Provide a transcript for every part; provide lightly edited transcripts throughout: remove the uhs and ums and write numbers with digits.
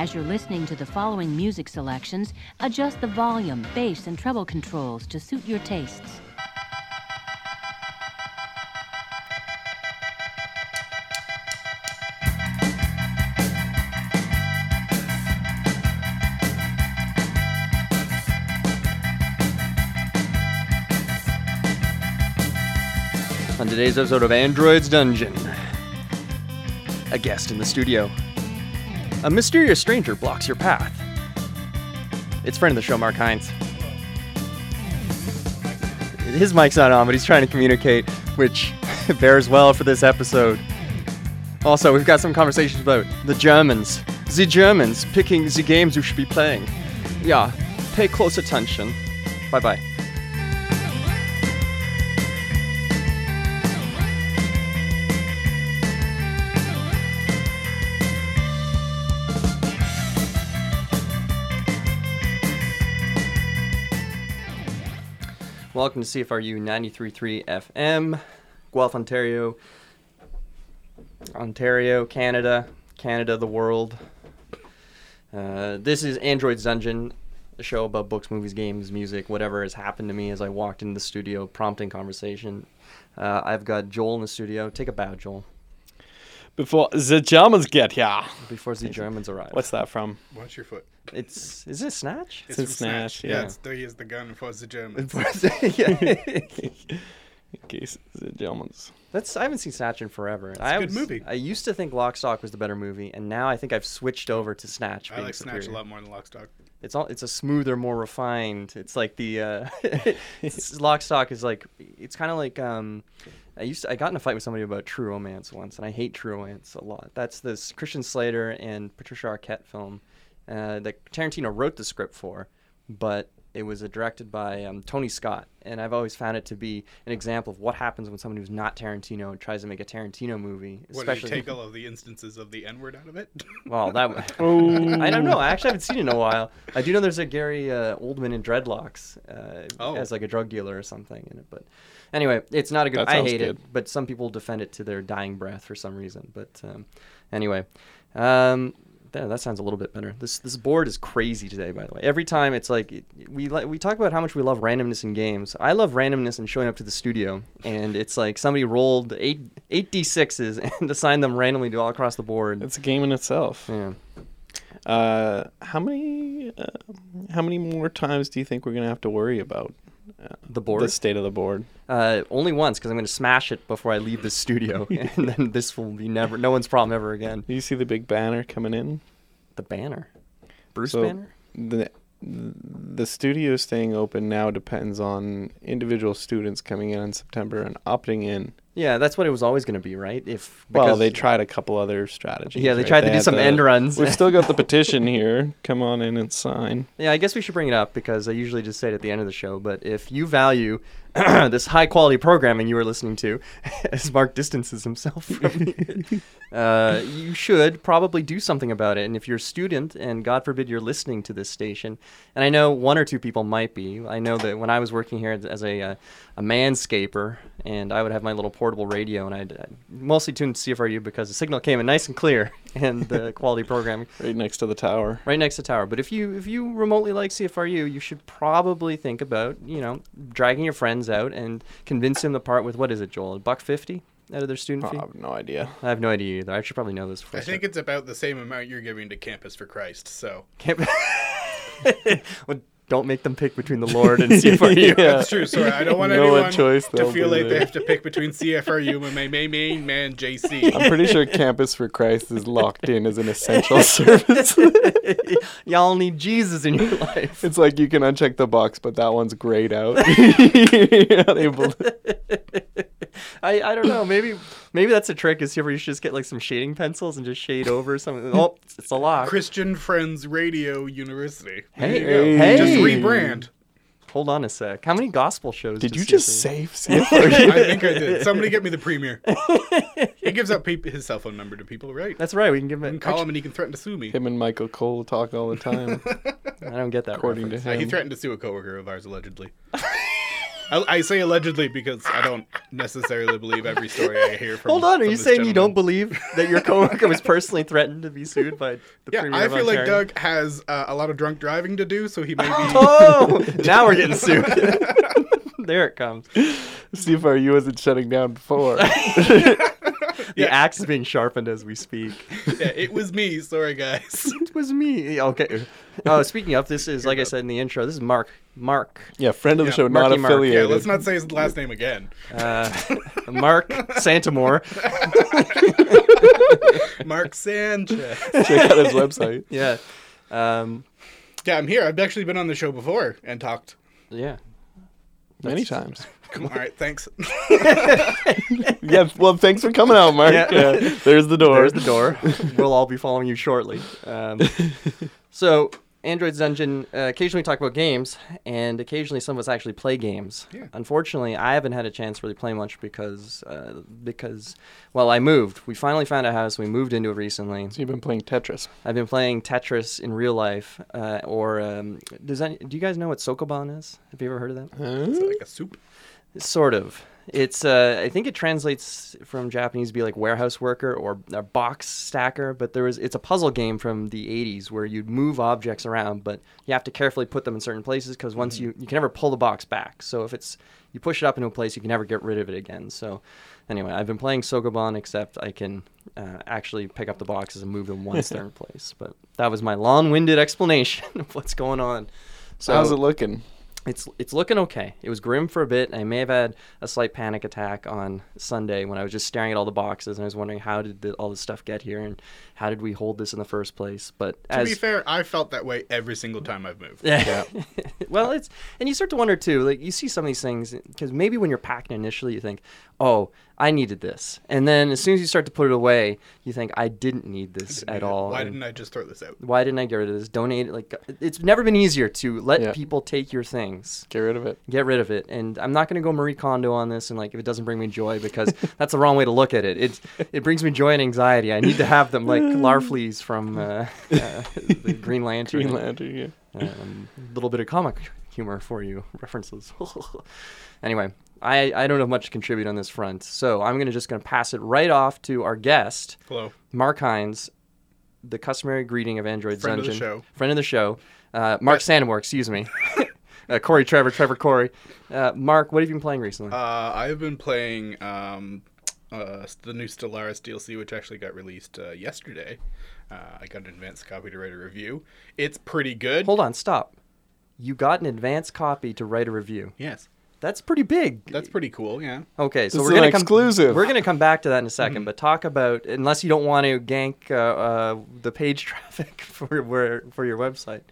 As you're listening to the following music selections, adjust the volume, bass, and treble controls to suit your tastes. On today's episode of Android's Dungeon, a guest in the studio. A mysterious stranger blocks your path. It's friend of the show, Mark Hines. His mic's not on, but he's trying to communicate, which bears well for this episode. Also, we've got some conversations about the Germans. The Germans picking the games you should be playing. Yeah, pay close attention. Bye-bye. Welcome to CFRU 93.3 FM, Guelph, Ontario, Canada, the world. This is Android's Dungeon, a show about books, movies, games, music, whatever has happened to me as I walked into the studio, prompting conversation. I've got Joel in the studio. Take a bow, Joel. Before the Germans get here. Before the Germans arrive. What's that from? Watch your foot. Is it Snatch? It's Snatch, yeah. It's 3 years the gun for the Germans. In case the Germans. I haven't seen Snatch in forever. It's a good movie. I used to think Lockstock was the better movie, and now I think I've switched over to Snatch. I like Snatch a lot more than Lockstock. It's a smoother, more refined. It's like the Lockstock is like it's kind of like I got in a fight with somebody about True Romance once, and I hate True Romance a lot. That's this Christian Slater and Patricia Arquette film that Tarantino wrote the script for, but it was directed by Tony Scott. And I've always found it to be an example of what happens when somebody who's not Tarantino tries to make a Tarantino movie. Did you take all of the instances of the N-word out of it? Well, I don't know. I actually haven't seen it in a while. I do know there's a Gary Oldman in Dreadlocks as like a drug dealer or something in it. But anyway, it's not a good... I hate it, but some people defend it to their dying breath for some reason. But anyway... that sounds a little bit better. This board is crazy today, by the way. Every time it's like we talk about how much we love randomness in games. I love randomness and showing up to the studio, and it's like somebody rolled eight d6s and assigned them randomly to all across the board. It's a game in itself. Yeah. How many more times do you think we're gonna have to worry about the board? The state of the board. Only once, because I'm going to smash it before I leave the studio, and then this will be no one's problem ever again. You see the big banner coming in? The banner? Banner? The studio staying open now depends on individual students coming in September and opting in. Yeah, that's what it was always going to be, right? They tried a couple other strategies. Yeah, they tried to do some end runs. We've still got the petition here. Come on in and sign. Yeah, I guess we should bring it up because I usually just say it at the end of the show. But if you value this high-quality programming you are listening to, as Mark distances himself from it, you should probably do something about it. And if you're a student, and God forbid you're listening to this station, and I know one or two people might be. I know that when I was working here as a manscaper, and I would have my little portable radio, and I mostly tuned to CFRU because the signal came in nice and clear, and the quality programming right next to the tower. But if you remotely like CFRU, you should probably think about dragging your friends out and convince them to part with, what is it, Joel, $1.50 out of their student fee? I have no idea. I have no idea either. I should probably know this. I think it's about the same amount you're giving to Campus for Christ. So well, don't make them pick between the Lord and CFRU. Yeah. That's true. Sorry, I don't want anyone to feel like they have to pick between CFRU and my main man, JC. I'm pretty sure Campus for Christ is locked in as an essential service. Y'all need Jesus in your life. It's like you can uncheck the box, but that one's grayed out. You're not able to... I don't know. Maybe that's a trick. Is you should just get like some shading pencils and just shade over something. Oh, it's a lock. Christian Friends Radio University. Hey. Just rebrand. Hold on a sec. How many gospel shows did you just save? I think I did. Somebody get me the premier. He gives out his cell phone number to people, right? That's right. We can give him. Call him and he can threaten to sue me. Him and Michael Cole talk all the time. I don't get that. According to him, he threatened to sue a coworker of ours allegedly. I say allegedly because I don't necessarily believe every story I hear from. Hold on, are you saying you don't believe that your coworker was personally threatened to be sued by the Premier of Ontario? Yeah, I feel like Doug has a lot of drunk driving to do, so he may be... Oh, now we're getting sued. There it comes. CFRU wasn't shutting down before. The axe is being sharpened as we speak. Yeah, it was me. Sorry, guys. It was me. Okay. Speaking of, this is, like I said in the intro, this is Mark. Mark. Yeah, friend of the show, Marky not affiliated. Yeah, let's not say his last name again. Mark Santamore. Mark Sanchez. Check out his website. Yeah. Yeah, I'm here. I've actually been on the show before and talked. Yeah. Many times. All right, thanks. Yeah, well, thanks for coming out, Mark. Yeah. Yeah, there's the door. There's the door. We'll all be following you shortly. So, Android's Dungeon, occasionally we talk about games, and occasionally some of us actually play games. Yeah. Unfortunately, I haven't had a chance to really play much because I moved. We finally found a house we moved into recently. So you've been playing Tetris. I've been playing Tetris in real life. Do you guys know what Sokoban is? Have you ever heard of that? Is it like a soup? Sort of. It's I think it translates from Japanese to be like warehouse worker or a box stacker, but it's a puzzle game from the 80s where you'd move objects around, but you have to carefully put them in certain places because once you can never pull the box back. So if you push it up into a place, you can never get rid of it again. So anyway, I've been playing Sokoban, except I can actually pick up the boxes and move them once they're in place. But that was my long-winded explanation of what's going on. So how's it looking? It's looking okay. It was grim for a bit. I may have had a slight panic attack on Sunday when I was just staring at all the boxes and I was wondering how did all this stuff get here and how did we hold this in the first place. But to be fair, I felt that way every single time I've moved. Yeah. Well, and you start to wonder too. Like you see some of these things because maybe when you're packing initially, you think, "Oh, I needed this," and then as soon as you start to put it away, you think, "I didn't need this at all. Why didn't I just throw this out? Why didn't I get rid of this? Donate it." Like it's never been easier to let people take your thing. Get rid of it. And I'm not going to go Marie Kondo on this and like if it doesn't bring me joy because that's the wrong way to look at it. It brings me joy and anxiety. I need to have them like larfleas from the Green Lantern. A little bit of comic humor for you. References. Anyway, I don't have much to contribute on this front. So I'm going to pass it right off to our guest. Hello. Mark Hines, the customary greeting of Android's Dungeon. Friend of the show. Mark Sandamore, excuse me. Corey, Trevor, Corey. Mark, what have you been playing recently? I have been playing the new Stellaris DLC, which actually got released yesterday. I got an advanced copy to write a review. It's pretty good. Hold on, stop. You got an advanced copy to write a review? Yes. That's pretty big. That's pretty cool, yeah. Okay, so this we're going to come back to that in a second, but talk about, unless you don't want to gank the page traffic for your website.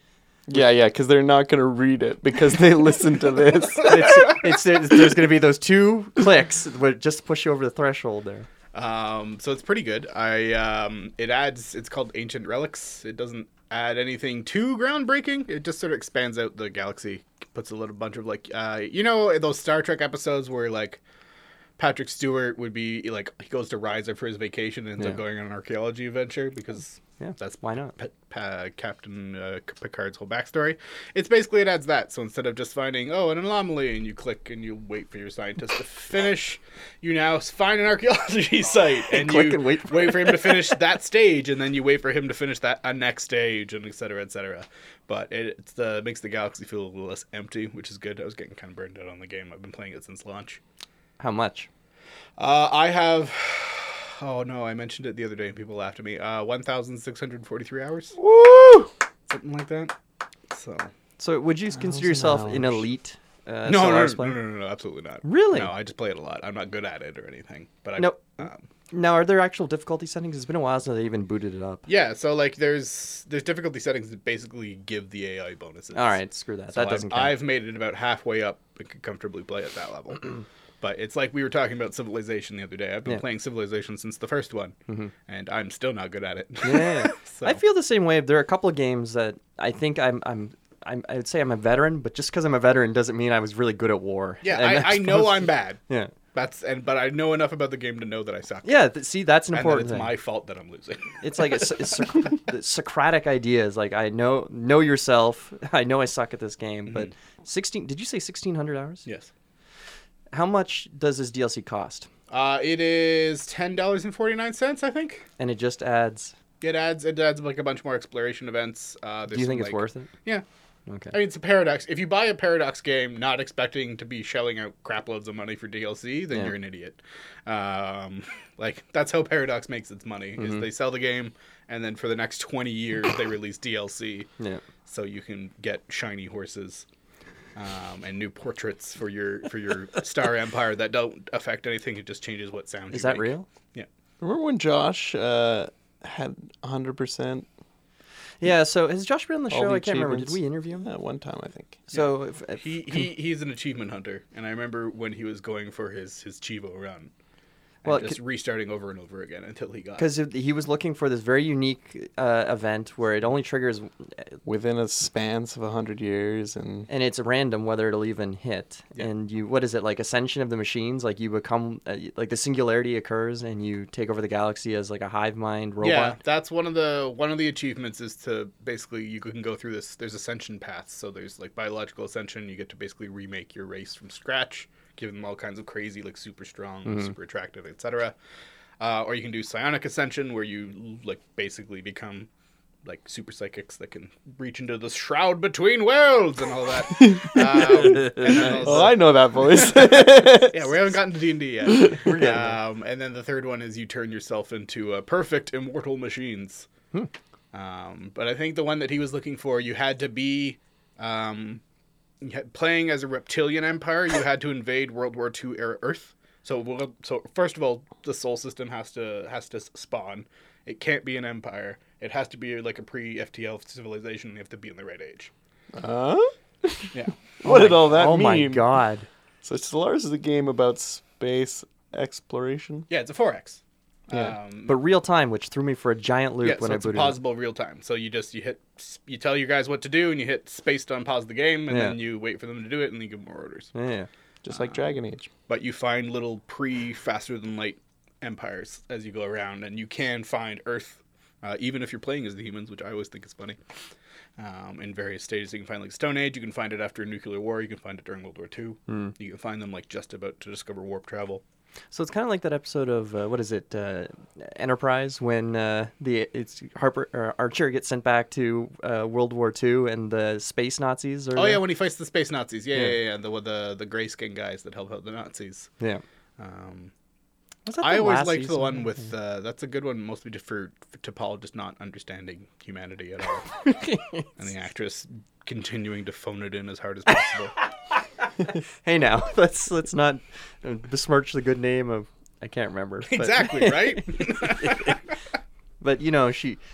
Yeah, because they're not going to read it because they listen to this. There's going to be those two clicks that just push you over the threshold there. So it's pretty good. It's called Ancient Relics. It doesn't add anything too groundbreaking. It just sort of expands out the galaxy, puts a little bunch of like, those Star Trek episodes where like Patrick Stewart would be like, he goes to Risa for his vacation and ends up going on an archaeology adventure because... Yeah, that's why not. Captain Picard's whole backstory. It's basically it adds that. So instead of just finding an anomaly and you click and you wait for your scientist to finish, you now find an archaeology site and wait for him to finish that stage, and then you wait for him to finish that next stage, and et cetera, et cetera. But it makes the galaxy feel a little less empty, which is good. I was getting kind of burned out on the game. I've been playing it since launch. How much? I have. Oh, no, I mentioned it the other day and people laughed at me. 1,643 hours. Woo! Something like that. So would you consider yourself an elite player? No, absolutely not. Really? No, I just play it a lot. I'm not good at it or anything. But now, are there actual difficulty settings? It's been a while since they even booted it up. Yeah, so like there's difficulty settings that basically give the AI bonuses. All right, screw that. So that doesn't count. I've made it about halfway up and could comfortably play at that level. But it's like we were talking about Civilization the other day. I've been playing Civilization since the first one, and I'm still not good at it. Yeah, so. I feel the same way. There are a couple of games that I think I would say I'm a veteran, but just because I'm a veteran doesn't mean I was really good at war. Yeah, I know I'm bad. Yeah. But I know enough about the game to know that I suck. Yeah, that's an important thing. It's my fault that I'm losing. It's like a Socratic idea is like, I know yourself. I know I suck at this game, but 16, did you say 1,600 hours? Yes. How much does this DLC cost? It is $10.49, I think. And it just adds... It adds like a bunch more exploration events. Do you think it's worth it? Yeah. Okay. I mean, it's a Paradox. If you buy a Paradox game not expecting to be shelling out crap loads of money for DLC, then you're an idiot. That's how Paradox makes its money, is they sell the game, and then for the next 20 years, they release DLC. Yeah. So you can get shiny horses and new portraits for your Star Empire that don't affect anything. It just changes what sound you make. Is that real? Yeah. Remember when Josh had 100%? Yeah, so has Josh been on the show? I can't remember. Did we interview him? One time, I think. So yeah. He's an achievement hunter, and I remember when he was going for his Chivo run, restarting over and over again until he got it. Because he was looking for this very unique event where it only triggers... within a span of 100 years. And it's random whether it'll even hit. Yeah. And you, what is it, like Ascension of the Machines? Like you become, like the singularity occurs and you take over the galaxy as like a hive mind robot? Yeah, that's one of the achievements is to basically, you can go through this, there's ascension paths. So there's like biological ascension, you get to basically remake your race from scratch. Give them all kinds of crazy, like super strong, super attractive, etc. Or you can do psionic ascension, where you like basically become like super psychics that can reach into the shroud between worlds and all that. I know that voice. Yeah, we haven't gotten to D&D yet. We're getting there. And then the third one is you turn yourself into perfect immortal machines. Hmm. But I think the one that he was looking for, you had to be. Playing as a reptilian empire, you had to invade World War II era Earth. So first of all, the Sol system has to spawn. It can't be an empire. It has to be like a pre-FTL civilization. You have to be in the right age. Yeah. What did all that mean? Oh my god! So Stellaris is a game about space exploration. Yeah, it's a 4X. Yeah. But real time, which threw me for a giant loop when I booted it. Yeah, so it's pausable real time. So you tell your guys what to do, and you hit space to unpause the game, and then you wait for them to do it, and you give more orders. Yeah, just like Dragon Age. But you find little faster-than-light empires as you go around, and you can find Earth, even if you're playing as the humans, which I always think is funny. In various stages, you can find like Stone Age. You can find it after a nuclear war. You can find it during World War II. Mm. You can find them like just about to discover warp travel. So it's kind of like that episode of Enterprise, when it's Harper or Archer gets sent back to World War II and the space Nazis. When he fights the space Nazis, the gray skin guys that help out the Nazis. Yeah, I always liked season? The one with that's a good one, mostly for Paul just not understanding humanity at all, and the actress continuing to phone it in as hard as possible. Hey, now let's not besmirch the good name of I can't remember exactly right. But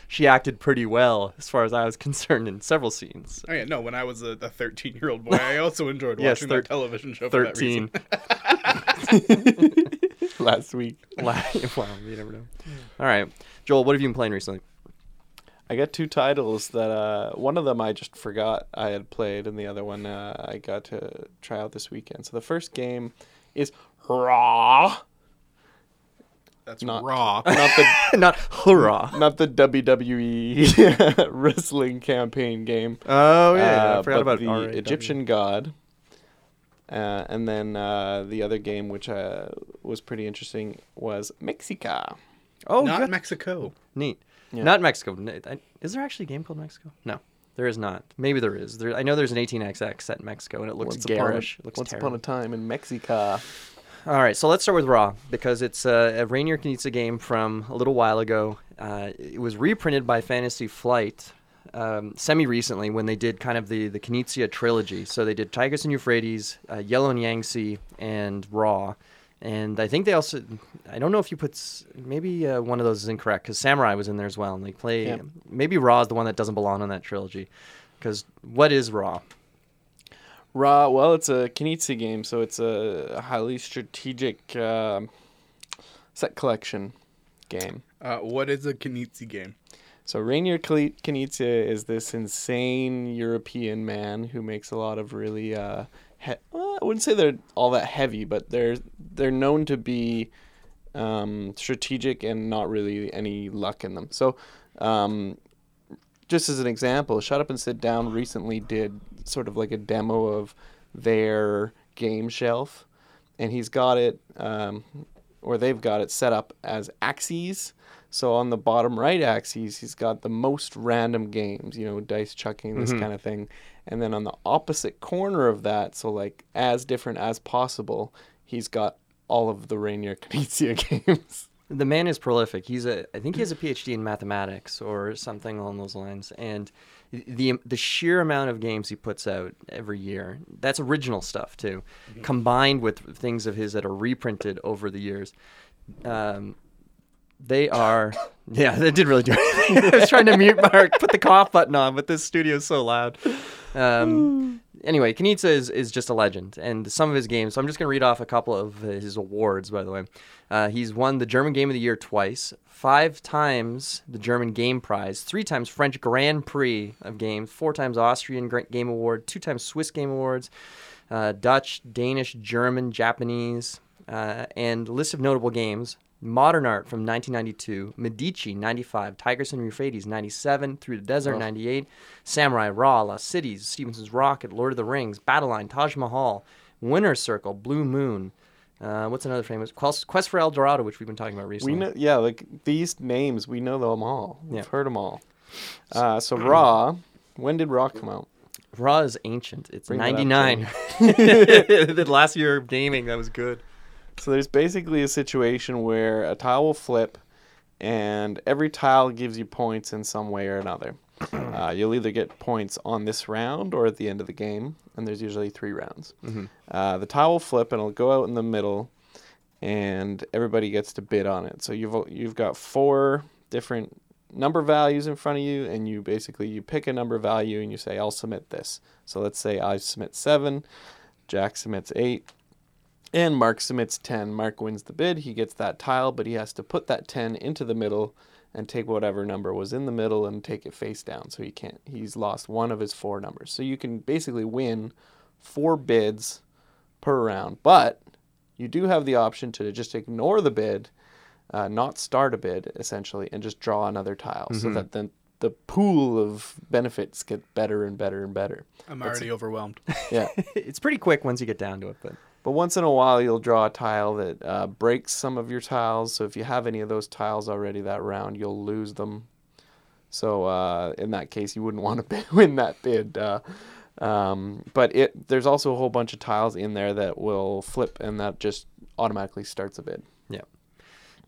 she acted pretty well as far as I was concerned in several scenes. Oh yeah, no, when I was a 13-year-old boy, I also enjoyed watching that television show. 13. For that reason. Last week. Wow, you never know. All right, Joel, what have you been playing recently? I got two titles that one of them I just forgot I had played, and the other one I got to try out this weekend. So the first game is Hurrah. That's not Raw. Not Hurrah. Not the WWE wrestling campaign game. Oh, yeah. I forgot about the R-A-W. Egyptian God. And then the other game, which was pretty interesting, was Mexica. Oh, not good. Mexico. Neat. Yeah. Not Mexico. Is there actually a game called Mexico? No, there is not. Maybe there is. I know there's an 18XX set in Mexico, and it looks garish. Once upon a time in Mexica. All right, so let's start with Raw, because it's a Rainier Knizia game from a little while ago. It was reprinted by Fantasy Flight semi-recently when they did kind of the Knizia trilogy. So they did Tigris and Euphrates, Yellow and Yangtze, and Raw. And I think they also, I don't know if you put, maybe one of those is incorrect, because Samurai was in there as well, and they play, maybe Raw is the one that doesn't belong on that trilogy, because what is Raw? Raw, well, it's a Knizia game, so it's a highly strategic set collection game. What is a Knizia game? So Rainier Knizia is this insane European man who makes a lot of really... I wouldn't say they're all that heavy, but they're known to be strategic and not really any luck in them. So just as an example, Shut Up and Sit Down recently did sort of like a demo of their game shelf, and he's got it, or they've got it set up as axes. So on the bottom right axis, he's got the most random games, you know, dice chucking, this kind of thing. And then on the opposite corner of that, so like as different as possible, he's got all of the Rainier Knizia games. The man is prolific. I think he has a PhD in mathematics or something along those lines. And the sheer amount of games he puts out every year, that's original stuff too, combined with things of his that are reprinted over the years. They are, yeah, they did really do it. I was trying to mute Mark, put the cough button on, but this studio is so loud. Anyway, Knizia is just a legend, and some of his games, so I'm just going to read off a couple of his awards, by the way. He's won the German Game of the Year twice, 5 times the German Game Prize, 3 times French Grand Prix of Games, 4 times Austrian Game Award, 2 times Swiss Game Awards, Dutch, Danish, German, Japanese, and list of notable games. Modern Art from 1992, Medici 95, Tigris and Euphrates 97, Through the Desert 98, Samurai, Ra, Lost Cities, Stevenson's Rocket, Lord of the Rings, Battleline, Taj Mahal, Winner's Circle, Blue Moon. What's another famous? Quest for El Dorado, which we've been talking about recently. Like these names, we know them all. We've heard them all. So Ra, when did Ra come out? Ra is ancient. It's 99. The last year of gaming, that was good. So there's basically a situation where a tile will flip, and every tile gives you points in some way or another. You'll either get points on this round or at the end of the game, and there's usually 3 rounds. The tile will flip, and it'll go out in the middle, and everybody gets to bid on it. So you've got 4 different number values in front of you, and you basically you pick a number value, and you say, I'll submit this. So let's say I submit 7, Jack submits 8. And Mark submits 10. Mark wins the bid. He gets that tile, but he has to put that 10 into the middle and take whatever number was in the middle and take it face down. So he can't. He's lost one of his 4 numbers. So you can basically win 4 bids per round. But you do have the option to just ignore the bid, not start a bid, essentially, and just draw another tile so that then the pool of benefits get better and better and better. It's already overwhelmed. Yeah. It's pretty quick once you get down to it, But once in a while, you'll draw a tile that breaks some of your tiles. So if you have any of those tiles already that round, you'll lose them. So in that case, you wouldn't want to win that bid. But there's also a whole bunch of tiles in there that will flip, and that just automatically starts a bid. Yeah.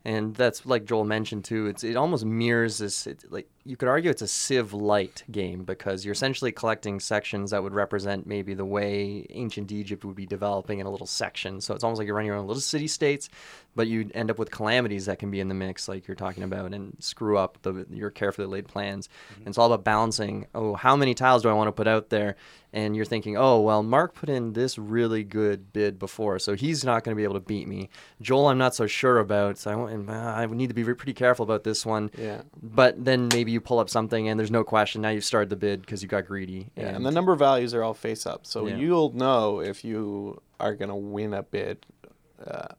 And that's like Joel mentioned too. It almost mirrors this. Like you could argue it's a Civ light game because you're essentially collecting sections that would represent maybe the way ancient Egypt would be developing in a little section. So it's almost like you're running your own little city states, but you end up with calamities that can be in the mix, like you're talking about, and screw up your carefully laid plans. And it's all about balancing. Oh, how many tiles do I want to put out there? And you're thinking, oh, well, Mark put in this really good bid before, so he's not going to be able to beat me. Joel, I'm not so sure about, so I need to be pretty careful about this one. Yeah. But then maybe you pull up something, and there's no question. Now you've started the bid because you got greedy. Yeah, and the number values are all face-up, so you'll know if you are going to win a bid.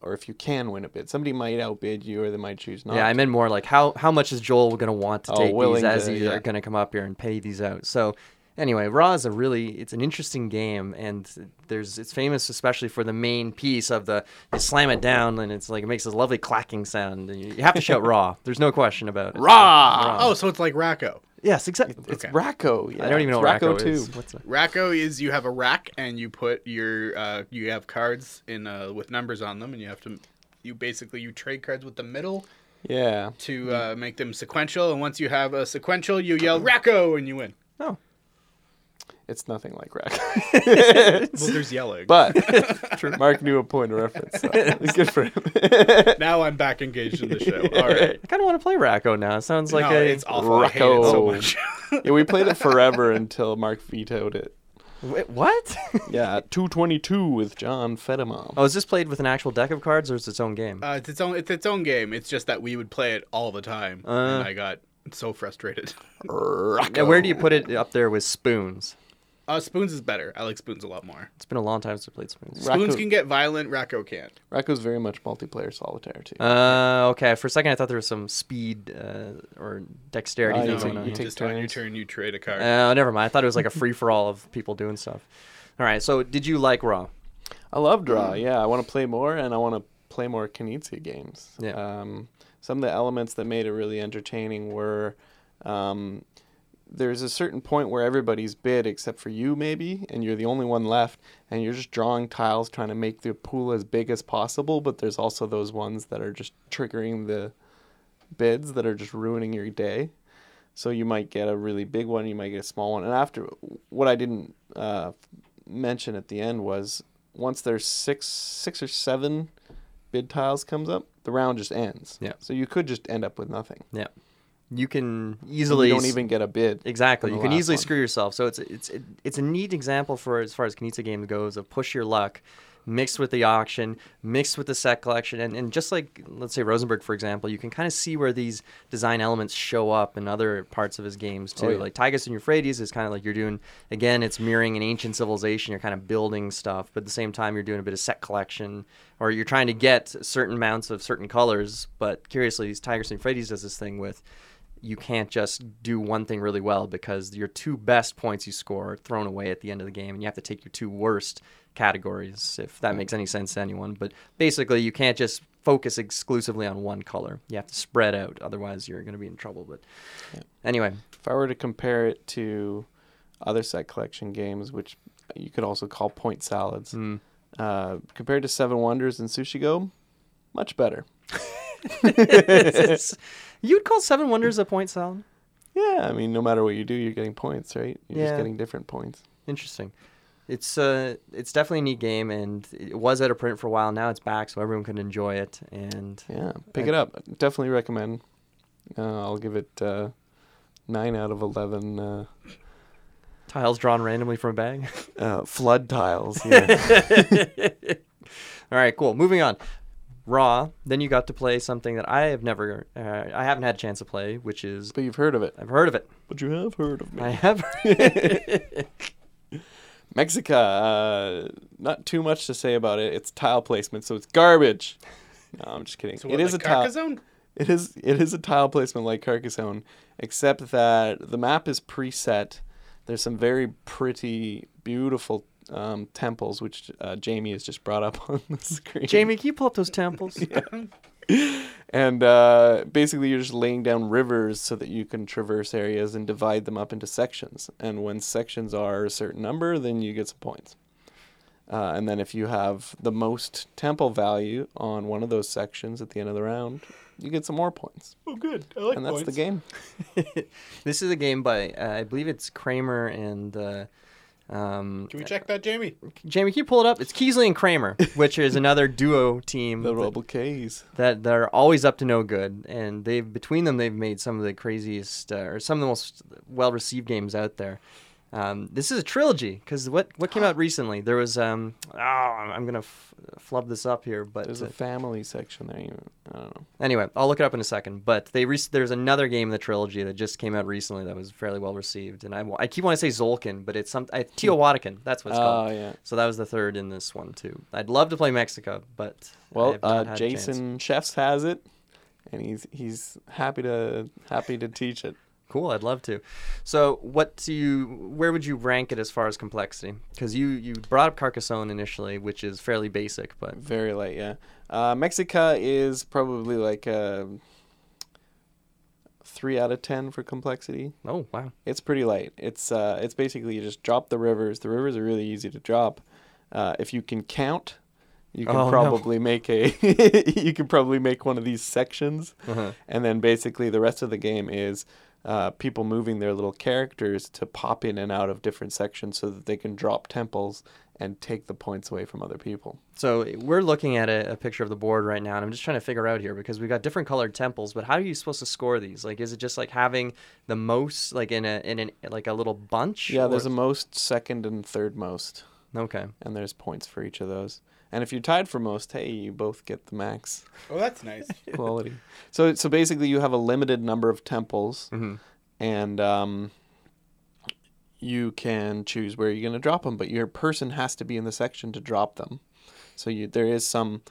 Or if you can win a bid. Somebody might outbid you or they might choose not. Yeah, I meant more like how much is Joel going to want to take these as he's going to come up here and pay these out. So anyway, Ra is it's an interesting game, and it's famous especially for the main piece of you slam it down and it's like it makes this lovely clacking sound. And you have to shout Ra. There's no question about it. Ra! Oh, so it's like Racco. Yes, exactly. It's Racco. Yeah. I don't even know what Racco is. Racco is you have a rack and you put you have cards in with numbers on them, and you have to you trade cards with the middle. Yeah. To make them sequential, and once you have a sequential, you yell Racco and you win. Oh. It's nothing like Racco. Well, there's yelling. But Mark knew a point of reference. So it's good for him. Now I'm back engaged in the show. All right. I kind of want to play Racco now. It sounds like it's awful. Racco. I hate it so much. Yeah, we played it forever until Mark vetoed it. Wait, what? Yeah, 222 with John Fedimov. Oh, is this played with an actual deck of cards, or is it its own game? It's its own game. It's just that we would play it all the time, and I got so frustrated. Racco. And where do you put it up there with spoons? Spoons is better. I like spoons a lot more. It's been a long time since I played spoons. Spoons can get violent. Racco can't. Racco's very much multiplayer solitaire too. Okay. For a second, I thought there was some speed or dexterity. You take just turns. On your turn, you trade a card. Never mind. I thought it was like a free for all of people doing stuff. All right. So, did you like Ra? I love Draw. Yeah, I want to play more, and I want to play more Kinitsu games. Yeah. Some of the elements that made it really entertaining were there's a certain point where everybody's bid except for you, maybe, and you're the only one left, and you're just drawing tiles trying to make the pool as big as possible, but there's also those ones that are just triggering the bids that are just ruining your day. So you might get a really big one, you might get a small one. And after, what I didn't mention at the end was once there's six or seven bid tiles comes up, the round just ends. Yeah. So you could just end up with nothing. Yeah. You can easily... You don't even get a bid. Exactly. You can easily screw yourself. So it's a neat example for as far as Kinitsu game goes of push your luck mixed with the auction, mixed with the set collection. And just like, let's say, Rosenberg, for example, you can kind of see where these design elements show up in other parts of his games, too. Oh, yeah. Like Tigris and Euphrates is kind of like you're doing, again, it's mirroring an ancient civilization. You're kind of building stuff, but at the same time, you're doing a bit of set collection, or you're trying to get certain amounts of certain colors. But curiously, Tigris and Euphrates does this thing with you can't just do one thing really well because your two best points you score are thrown away at the end of the game, and you have to take your two worst categories, if that makes any sense to anyone. But basically, you can't just focus exclusively on one color. You have to spread out, otherwise you're going to be in trouble. But anyway. If I were to compare it to other set collection games, which you could also call point salads, compared to Seven Wonders and Sushigo, much better. You'd call Seven Wonders a point salad? Yeah, I mean, no matter what you do, you're getting points, right? You're just getting different points. Interesting. It's definitely a neat game, and it was out of print for a while. Now it's back, so everyone can enjoy it. And yeah, pick it up. Definitely recommend. I'll give it 9 out of 11. Tiles drawn randomly from a bag? Flood tiles, yeah. All right, cool. Moving on. Raw, then you got to play something that I haven't had a chance to play, which is... But you've heard of it. I've heard of it. But you have heard of me. I have heard it. Mexica, not too much to say about it. It's tile placement, so it's garbage. No, I'm just kidding. So what, like Carcassonne? It is a tile placement like Carcassonne, except that the map is preset. There's some very pretty, beautiful temples, which Jamie has just brought up on the screen. Jamie, can you pull up those temples? And basically you're just laying down rivers so that you can traverse areas and divide them up into sections. And when sections are a certain number, then you get some points. And then if you have the most temple value on one of those sections at the end of the round, you get some more points. Oh, good. I like points. And that's the game. This is a game by, I believe it's Kramer and... can we check that, Jamie? Jamie, can you pull it up? It's Keasley and Kramer, which is another duo team. The Rebel K's. That are always up to no good. And between them, they've made some of the craziest, or some of the most well-received games out there. This is a trilogy, because what came out recently? There was, I'm going to flub this up here. But there's a family section there. I don't know. Anyway, I'll look it up in a second. But there's another game in the trilogy that just came out recently that was fairly well received. And I keep wanting to say Zolkin, but it's Teotihuacan. That's what it's called. Oh, yeah. So that was the third in this one, too. I'd love to play Mexico, but Jason Chefs has it, and he's happy to teach it. Cool, I'd love to. So, where would you rank it as far as complexity? Because you brought up Carcassonne initially, which is fairly basic, but very light. Yeah, Mexica is probably like a 3 out of 10 for complexity. Oh wow, it's pretty light. It's basically you just drop the rivers. The rivers are really easy to drop. If you can count, you can you can probably make one of these sections, and then basically the rest of the game is. People moving their little characters to pop in and out of different sections so that they can drop temples and take the points away from other people. So we're looking at a picture of the board right now, and I'm just trying to figure out here because we've got different colored temples, but how are you supposed to score these? Like, is it just like having the most, like in a little bunch? Yeah, there's a most, second, and third most. Okay. And there's points for each of those. And if you're tied for most, hey, you both get the max. Oh, that's nice. Quality. So basically you have a limited number of temples, and you can choose where you're going to drop them, but your person has to be in the section to drop them. So there is some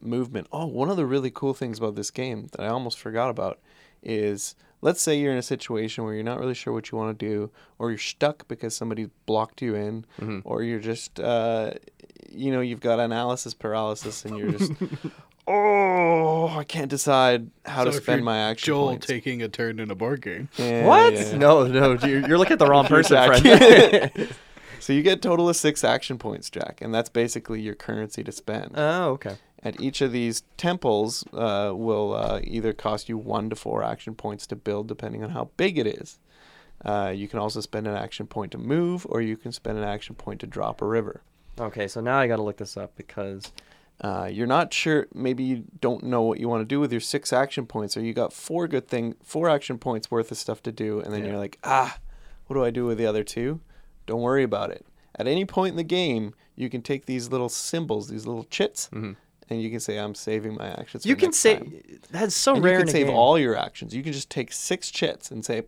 movement. Oh, one of the really cool things about this game that I almost forgot about is let's say you're in a situation where you're not really sure what you want to do, or you're stuck because somebody blocked you in, mm-hmm. or you're just, you've got analysis paralysis and you're just, I can't decide how to spend my action points. Taking a turn in a board game. Yeah, what? Yeah. No, you're looking at the wrong person, friend. So you get a total of 6 action points, Jack, and that's basically your currency to spend. Oh, okay. And each of these temples will either cost you 1 to 4 action points to build, depending on how big it is. You can also spend an action point to move, or you can spend an action point to drop a river. Okay, so now I got to look this up because... you're not sure, maybe you don't know what you want to do with your 6 action points, or you got 4 action points worth of stuff to do, and then you're like, what do I do with the other 2? Don't worry about it. At any point in the game, you can take these little symbols, these little chits, mm-hmm. and you can say, I'm saving my actions for next time. That's so rare in a game. You can save all your actions. You can just take 6 chits and say,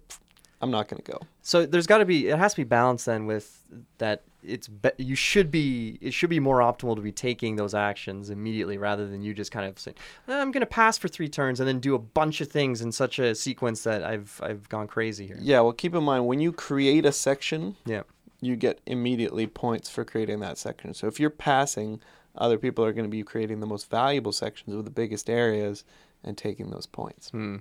I'm not going to go. So there's got to be, it has to be balanced then with that it should be more optimal to be taking those actions immediately rather than you just kind of saying, I'm going to pass for 3 turns and then do a bunch of things in such a sequence that I've gone crazy here. Yeah, well, keep in mind, when you create a section, you get immediately points for creating that section. So if you're passing, other people are going to be creating the most valuable sections with the biggest areas and taking those points. Hmm.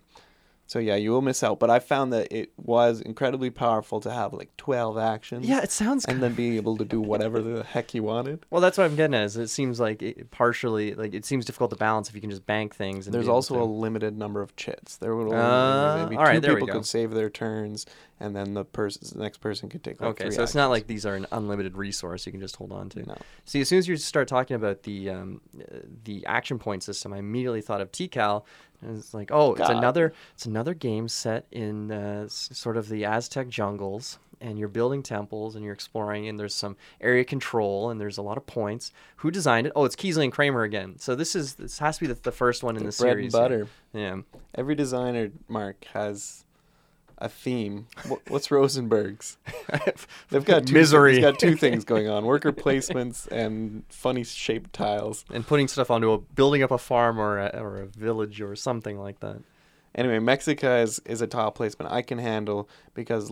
So, yeah, you will miss out. But I found that it was incredibly powerful to have, 12 actions. Yeah, it sounds good. And then being able to do whatever the heck you wanted. Well, that's what I'm getting at, is it seems like it seems difficult to balance if you can just bank things. And there's also a limited number of chits. There would only maybe 2 people could save their turns, and then the next person could take, 3 actions. It's not like these are an unlimited resource you can just hold on to. No. See, as soon as you start talking about the action point system, I immediately thought of TCal. It's like, it's another game set in sort of the Aztec jungles, and you're building temples and you're exploring, and there's some area control and there's a lot of points. Who designed it? Oh, it's Keasley and Kramer again. So this has to be the first one in the series. Bread and butter. Yeah. Every designer, Mark, has a theme. What's Rosenberg's? They've got misery. He's got 2 things going on: worker placements and funny shaped tiles, and putting stuff onto building up a farm or a village or something like that. Anyway, Mexica is a tile placement I can handle because,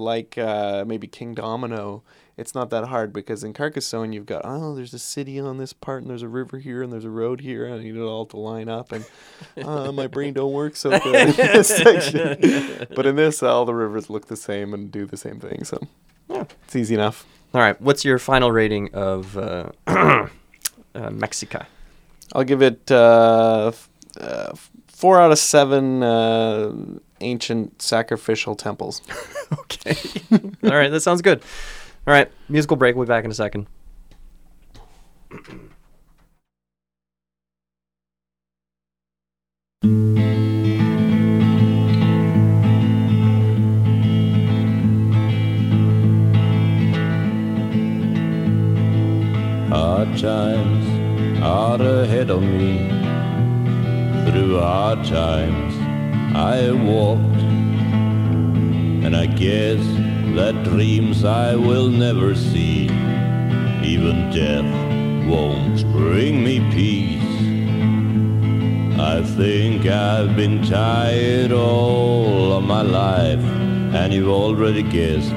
maybe King Domino, it's not that hard because in Carcassonne you've got, there's a city on this part and there's a river here and there's a road here and I need it all to line up and my brain don't work so good in this section. But in this, all the rivers look the same and do the same thing, so it's easy enough. All right, what's your final rating of Mexica? I'll give it 4 out of 7 ancient sacrificial temples. Okay. All right. That sounds good. All right. Musical break. We'll be back in a second. Hard times are ahead of me. Through hard times I walked, and I guess that dreams I will never see. Even death won't bring me peace. I think I've been tired all of my life, and you've already guessed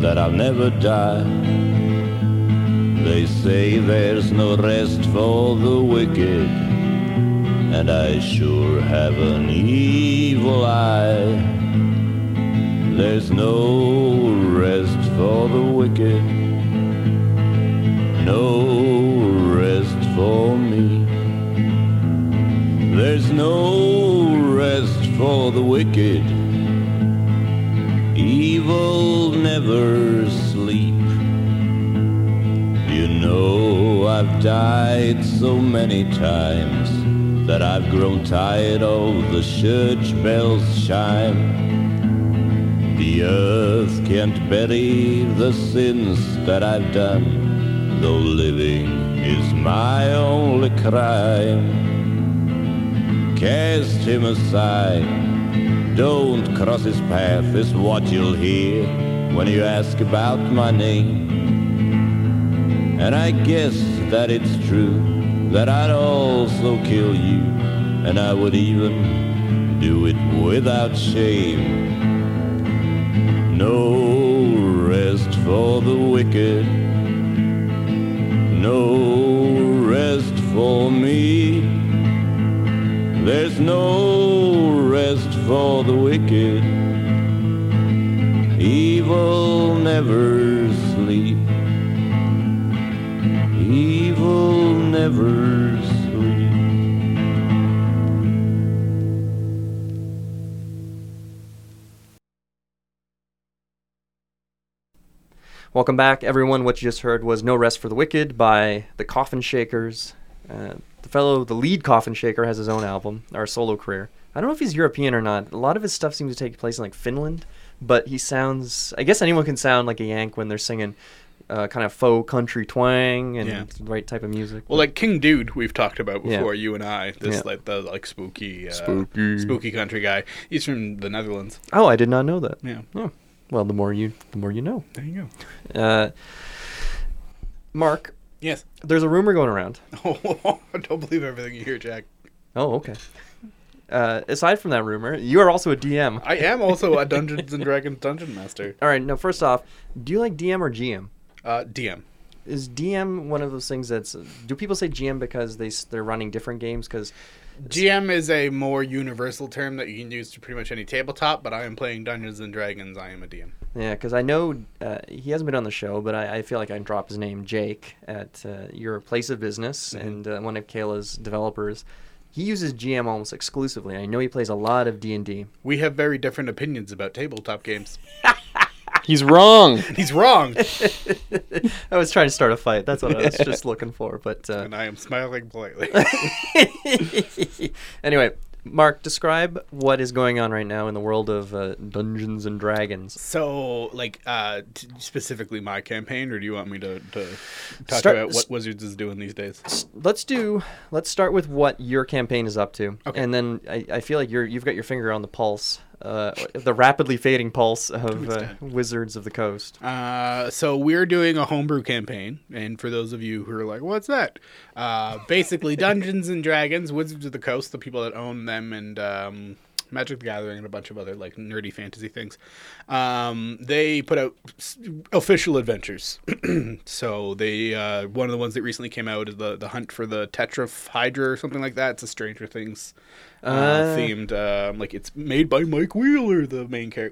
that I'll never die. They say there's no rest for the wicked, and I sure have an evil eye. There's no rest for the wicked, no rest for me. There's no rest for the wicked. Evil never sleep. You know I've died so many times that I've grown tired of the church bells' chime. The earth can't bury the sins that I've done, though living is my only crime. Cast him aside, don't cross his path, is what you'll hear when you ask about my name. And I guess that it's true that I'd also kill you, and I would even do it without shame. No rest for the wicked, no rest for me. There's no rest for the wicked. Evil never sleep. Evil never sleep. Welcome back, everyone. What you just heard was No Rest for the Wicked by the Coffin Shakers. The lead Coffin Shaker has his own album, or solo career. I don't know if he's European or not. A lot of his stuff seems to take place in, like, Finland, but he sounds... I guess anyone can sound like a Yank when they're singing kind of faux country twang and the right type of music. Well, like King Dude we've talked about before, you and I. Like, the spooky country guy. He's from the Netherlands. Oh, I did not know that. Yeah. Oh. Well, the more you know. There you go. Mark. Yes. There's a rumor going around. Oh, don't believe everything you hear, Jack. Oh, okay. Aside from that rumor, you are also a DM. I am also a Dungeons & Dragons Dungeon Master. All right, now, first off, do you like DM or GM? DM. Is DM one of those things that's... Do people say GM because they're running different games? Because... GM is a more universal term that you can use to pretty much any tabletop, but I am playing Dungeons & Dragons. I am a DM. Yeah, because I know he hasn't been on the show, but I feel like I dropped his name, Jake, at your place of business and one of Kayla's developers. He uses GM almost exclusively. I know he plays a lot of D&D. We have very different opinions about tabletop games. He's wrong. He's wrong. I was trying to start a fight. That's what I was just looking for. But and I am smiling politely. Anyway, Mark, describe what is going on right now in the world of Dungeons and Dragons. So, like, specifically my campaign, or do you want me to talk about what Wizards is doing these days? Let's start with what your campaign is up to. Okay. And then I feel like you've got your finger on the pulse. The rapidly fading pulse of Wizards of the Coast. So we're doing a homebrew campaign, and for those of you who are like, what's that? Basically, Dungeons and Dragons, Wizards of the Coast, the people that own them, and Magic the Gathering, and a bunch of other like nerdy fantasy things. They put out official adventures. So they one of the ones that recently came out is the Hunt for the Tetra Hydra or something like that. It's a Stranger Things themed. Like it's made by Mike Wheeler, the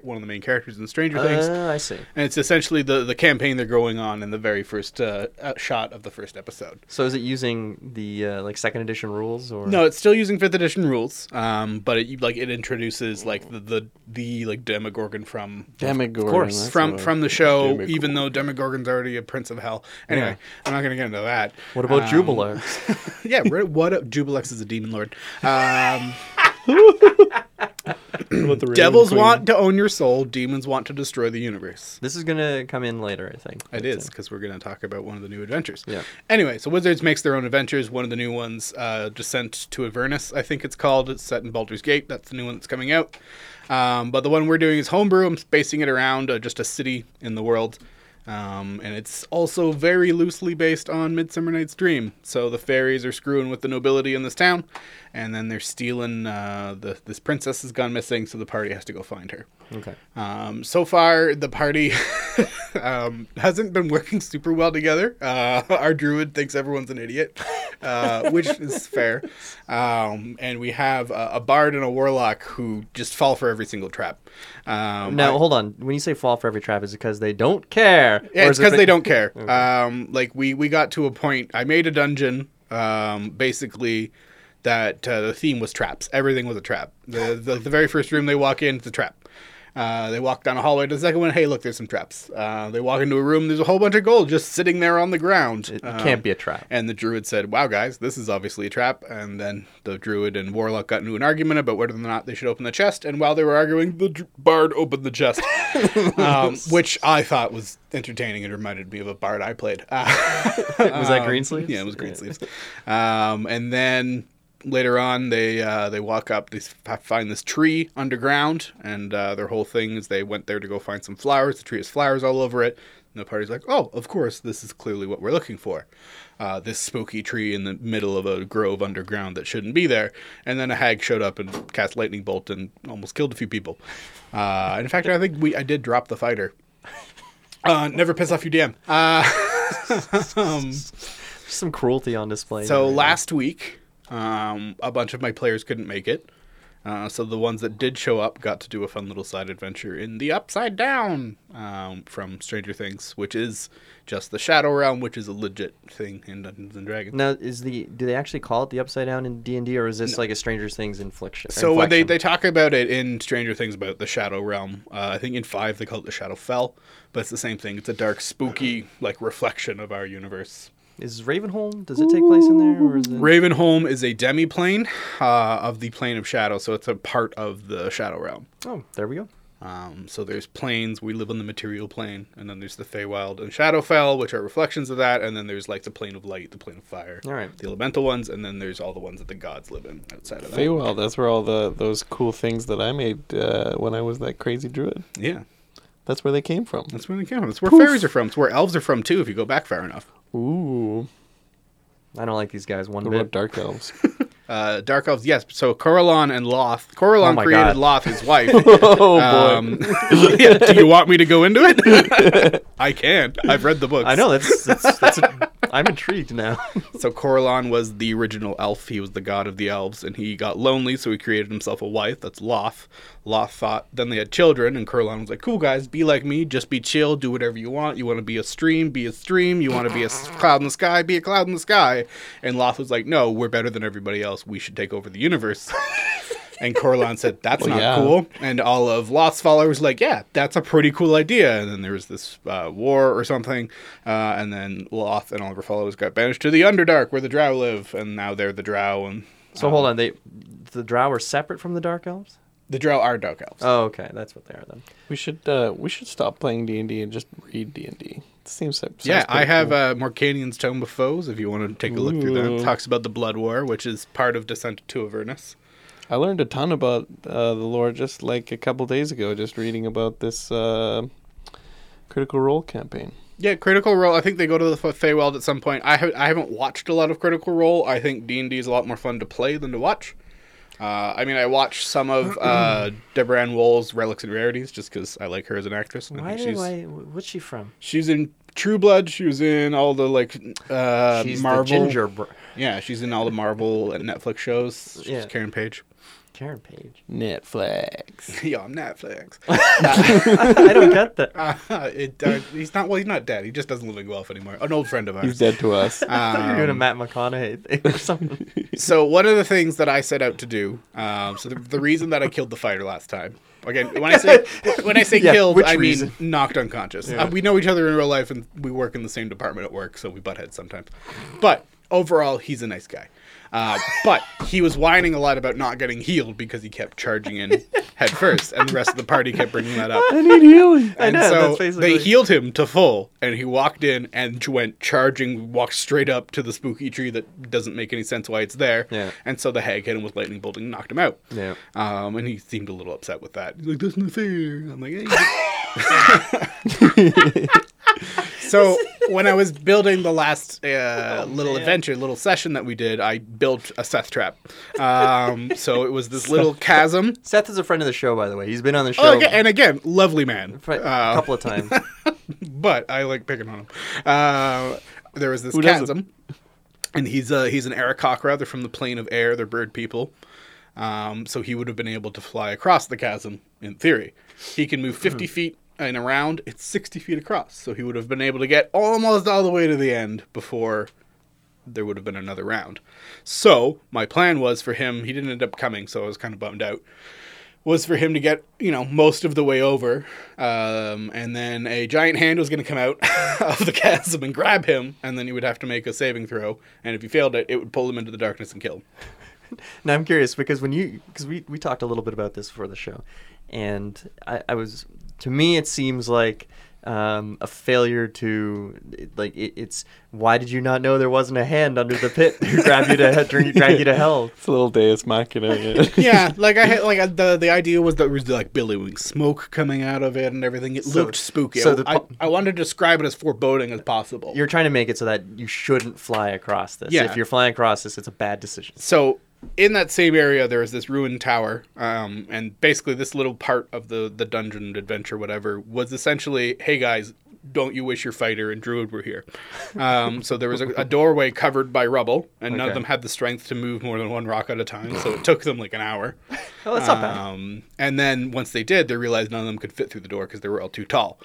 one of the main characters in Stranger Things. I see. And it's essentially the campaign they're going on in the very first shot of the first episode. So is it using the like second edition rules or? No, it's still using 5th edition rules. But it introduces like the like Demogorgon from the show, Demogorgon. Even though Demogorgon's already a prince of hell. Anyway, I'm not going to get into that. What about Jubilex? Jubilex is a demon lord. Devils want to own your soul. Demons want to destroy the universe. This is going to come in later, I think. It is, because we're going to talk about one of the new adventures. Yeah. Anyway, so Wizards makes their own adventures. One of the new ones, Descent to Avernus, I think it's called. It's set in Baldur's Gate. That's the new one that's coming out. But the one we're doing is homebrew. I'm basing it around just a city in the world. And it's also very loosely based on Midsummer Night's Dream. So the fairies are screwing with the nobility in this town, and then they're stealing this princess has gone missing, so the party has to go find her. Okay. So far, the party hasn't been working super well together. Our druid thinks everyone's an idiot, which is fair. And we have a bard and a warlock who just fall for every single trap. Now, hold on. When you say fall for every trap, is it because they don't care? Yeah, it's because they don't care. Okay. Like we got to a point. I made a dungeon, basically, that the theme was traps. Everything was a trap. The very first room they walk in, it's a trap. They walk down a hallway to the second one. Hey, look, there's some traps. They walk into a room. There's a whole bunch of gold just sitting there on the ground. It can't be a trap. And the druid said, wow, guys, this is obviously a trap. And then the druid and warlock got into an argument about whether or not they should open the chest. And while they were arguing, the bard opened the chest, which I thought was entertaining. It reminded me of a bard I played. Was that Greensleeves? Yeah, it was Greensleeves. And then... Later on, they walk up, they find this tree underground, and their whole thing is they went there to go find some flowers. The tree has flowers all over it. And the party's like, oh, of course, this is clearly what we're looking for. This spooky tree in the middle of a grove underground that shouldn't be there. And then a hag showed up and cast lightning bolt and almost killed a few people. In fact, I think I did drop the fighter. Never piss off your DM. Some cruelty on display. So last week, a bunch of my players couldn't make it. So the ones that did show up got to do a fun little side adventure in the Upside Down from Stranger Things, which is just the Shadow Realm, which is a legit thing in Dungeons & Dragons. Now, do they actually call it the Upside Down in D&D, or is this like a Stranger Things inflection? So when they talk about it in Stranger Things about the Shadow Realm. I think in 5 they call it the Shadow Fell, but it's the same thing. It's a dark, spooky like reflection of our universe. Is Ravenholm, does it take place in there? Or is it... Ravenholm is a demi-plane of the Plane of Shadow, so it's a part of the Shadow Realm. Oh, there we go. So there's planes, we live on the material plane, and then there's the Feywild and Shadowfell, which are reflections of that, and then there's like the Plane of Light, the Plane of Fire, all right, the elemental ones, and then there's all the ones that the gods live in outside of that. Feywild, that's where all those cool things that I made when I was that crazy druid. Yeah. That's where they came from. That's where fairies are from. It's where elves are from, too, if you go back far enough. Ooh. I don't like these guys one bit. What about dark elves? Dark elves, yes. So Corellon and Lolth. Corellon created Lolth, his wife. Oh, boy. Yeah, do you want me to go into it? I can. I've read the books. I know. I'm intrigued now. So Corellon was the original elf. He was the god of the elves, and he got lonely, so he created himself a wife. That's Lolth. Lolth thought. Then they had children, and Corellon was like, cool, guys, be like me. Just be chill. Do whatever you want. You want to be a stream? Be a stream. You want to be a cloud in the sky? Be a cloud in the sky. And Lolth was like, no, we're better than everybody else. We should take over the universe. And Corellon said, that's cool. And all of Lolth's followers like, yeah, that's a pretty cool idea. And then there was this war or something. And then Lolth and all of her followers got banished to the Underdark where the drow live. And now they're the drow. And so hold on. The drow are separate from the dark elves? The drow are dark elves. Oh, okay. That's what they are then. We should stop playing D&D and just read D&D. It seems yeah, I have cool. Morcanian's Tome of Foes if you want to take a look through that. It talks about the Blood War, which is part of Descent to Avernus. I learned a ton about the lore just like a couple days ago, just reading about this Critical Role campaign. Yeah, Critical Role. I think they go to the Feywild at some point. I haven't watched a lot of Critical Role. I think D&D is a lot more fun to play than to watch. I mean, I watched some of Deborah Ann Woll's Relics and Rarities just because I like her as an actress. What's she from? She's in True Blood. She was in all the she's Marvel. She's the ginger. Yeah, she's in all the Marvel and Netflix shows. She's Karen Page. Netflix. Yo, I'm Netflix. I don't get that. He's not dead. He just doesn't live in Guelph anymore. An old friend of ours. He's dead to us. I thought you were doing a Matt McConaughey thing or something. So one of the things that I set out to do, the reason that I killed the fighter last time, again, when I say killed, I mean knocked unconscious. Yeah. We know each other in real life, and we work in the same department at work, so we butt heads sometimes. But overall, he's a nice guy. But he was whining a lot about not getting healed because he kept charging in head first, and the rest of the party kept bringing that up. I need healing. And so they healed him to full, and he walked in and went charging, walked straight up to the spooky tree that doesn't make any sense why it's there. Yeah. And so the hag hit him with lightning bolt and knocked him out. Yeah. And he seemed a little upset with that. He's like, that's not fair. I'm like, hey. So when I was building the last little session that we did, I built a Seth trap. So it was this little chasm. Seth is a friend of the show, by the way. He's been on the show. Oh, and again, lovely man. A couple of times. But I like picking on him. There was this chasm. And he's an Aarakocra. They're from the plane of air. They're bird people. So he would have been able to fly across the chasm, in theory. He can move 50 feet. And around, it's 60 feet across. So he would have been able to get almost all the way to the end before there would have been another round. So my plan was for him, he didn't end up coming, so I was kind of bummed out, was for him to get, most of the way over. And then a giant hand was going to come out of the chasm and grab him. And then he would have to make a saving throw. And if he failed it, it would pull him into the darkness and kill him. Now I'm curious because we talked a little bit about this before the show. And I was... To me, it seems like a failure to, like, it's why did you not know there wasn't a hand under the pit to grab you to drag you to hell? It's a little Deus Machina. Yeah, yeah, like I had, like the idea was that there was like billowing smoke coming out of it and everything. It looked spooky. So I wanted to describe it as foreboding as possible. You're trying to make it so that you shouldn't fly across this. Yeah. If you're flying across this, it's a bad decision. So in that same area, there is this ruined tower, and basically this little part of the dungeon adventure, whatever, was essentially, hey guys, don't you wish your fighter and druid were here? So there was a doorway covered by rubble, and none of them had the strength to move more than one rock at a time, so it took them like an hour. Oh, that's not bad. And then once they did, they realized none of them could fit through the door because they were all too tall.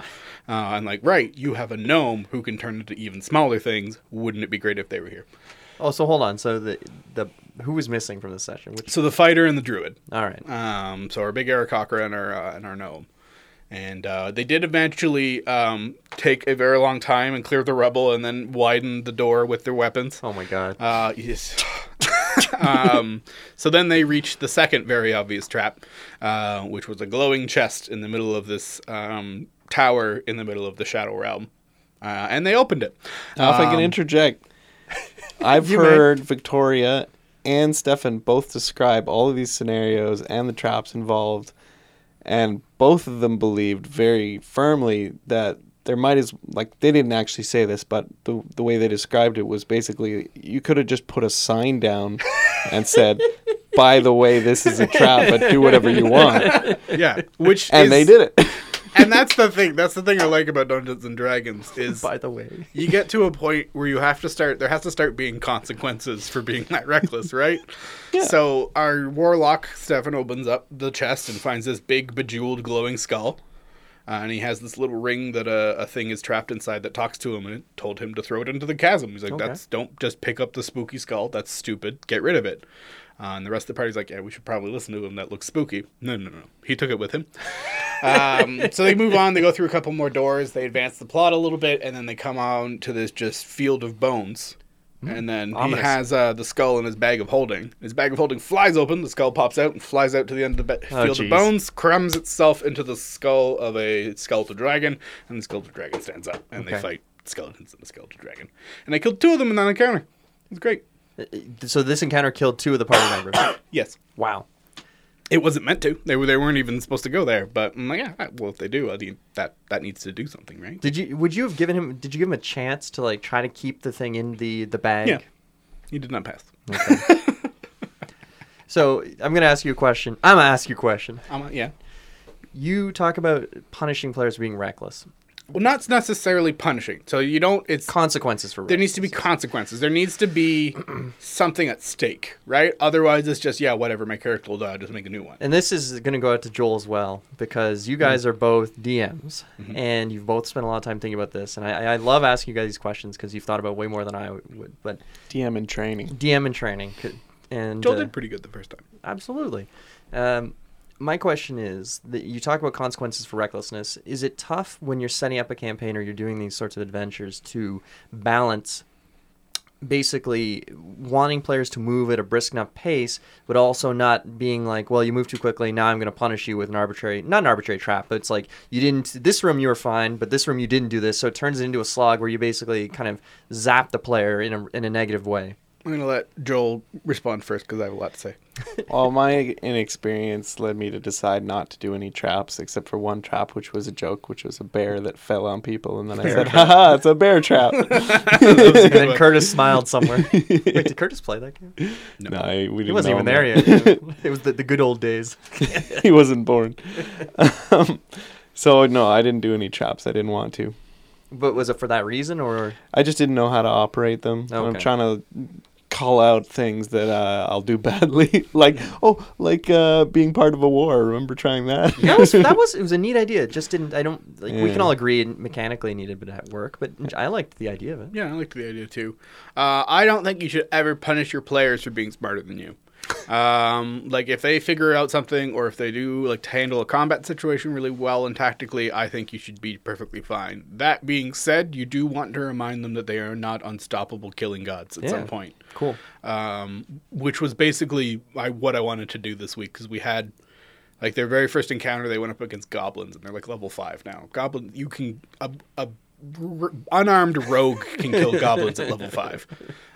I'm like, right, you have a gnome who can turn into even smaller things. Wouldn't it be great if they were here? Oh, so hold on. So the who was missing from the session? So the fighter and the druid. All right. So our big Aarakocra and our gnome, and they did eventually take a very long time and clear the rubble and then widen the door with their weapons. Oh my god. Yes. So then they reached the second very obvious trap, which was a glowing chest in the middle of this tower in the middle of the Shadow Realm, and they opened it. Now, if I can interject. I've heard Victoria and Stefan both describe all of these scenarios and the traps involved, and both of them believed very firmly that there might as like they didn't actually say this, but the way they described it was basically you could have just put a sign down and said, "By the way, this is a trap, but do whatever you want." Yeah, they did it. And that's the thing. That's the thing I like about Dungeons and Dragons is, by the way, you get to a point where you have to start. There has to start being consequences for being that reckless, right? Yeah. So our warlock Stefan opens up the chest and finds this big bejeweled glowing skull, and he has this little ring that a thing is trapped inside that talks to him, and it told him to throw it into the chasm. He's like, "That's don't just pick up the spooky skull. That's stupid. Get rid of it." And the rest of the party's like, yeah, we should probably listen to him. That looks spooky. No. He took it with him. So they move on. They go through a couple more doors. They advance the plot a little bit. And then they come on to this just field of bones. And then he has the skull in his bag of holding. His bag of holding flies open. The skull pops out and flies out to the end of the field of bones, crumbs itself into the skull of a skeletal dragon. And the skeletal dragon stands up. And they fight skeletons and the skeletal dragon. And they killed two of them in that encounter. It was great. So this encounter killed two of the party members. Yes. Wow. It wasn't meant to. They weren't even supposed to go there. But I'm like, yeah. Well, if they do, I mean, that needs to do something, right? Did you give him a chance to like try to keep the thing in the bag? Yeah. He did not pass. Okay. So I'm gonna ask you a question. Yeah. You talk about punishing players for being reckless. Well, not necessarily punishing. So you don't... It's consequences for... There needs to be consequences. There needs to be something at stake, right? Otherwise, it's just, yeah, whatever, my character will die, just make a new one. And this is going to go out to Joel as well, because you guys are both DMs, and you've both spent a lot of time thinking about this. And I love asking you guys these questions, because you've thought about way more than I would. But DM and training. And Joel did pretty good the first time. Absolutely. My question is, that you talk about consequences for recklessness. Is it tough when you're setting up a campaign or you're doing these sorts of adventures to balance basically wanting players to move at a brisk enough pace, but also not being like, well, you move too quickly, now I'm going to punish you with not an arbitrary trap, but it's like, this room you were fine, but this room you didn't do this, so it turns it into a slog where you basically kind of zap the player in a negative way. I'm going to let Joel respond first because I have a lot to say. Well, my inexperience led me to decide not to do any traps except for one trap, which was a joke, which was a bear that fell on people. And then I said, haha, it's a bear trap. And then Curtis smiled somewhere. Wait, did Curtis play that game? No, we didn't. He wasn't even there yet. It was the good old days. He wasn't born. So, no, I didn't do any traps. I didn't want to. But was it for that reason, or? I just didn't know how to operate them. Okay. I'm trying to call out things that I'll do badly, like being part of a war. Remember trying that? It was a neat idea. It just didn't. I don't. Like, yeah. We can all agree it mechanically needed a bit of work, but I liked the idea of it. Yeah, I liked the idea too. I don't think you should ever punish your players for being smarter than you. Like if they figure out something, or if they do like to handle a combat situation really well and tactically, I think you should be perfectly fine. That being said, you do want to remind them that they are not unstoppable killing gods at some point. Cool. Which was basically what I wanted to do this week, because we had Like, their very first encounter, they went up against goblins, and they're, like, level 5 now. Goblin, you can... unarmed rogue can kill goblins at level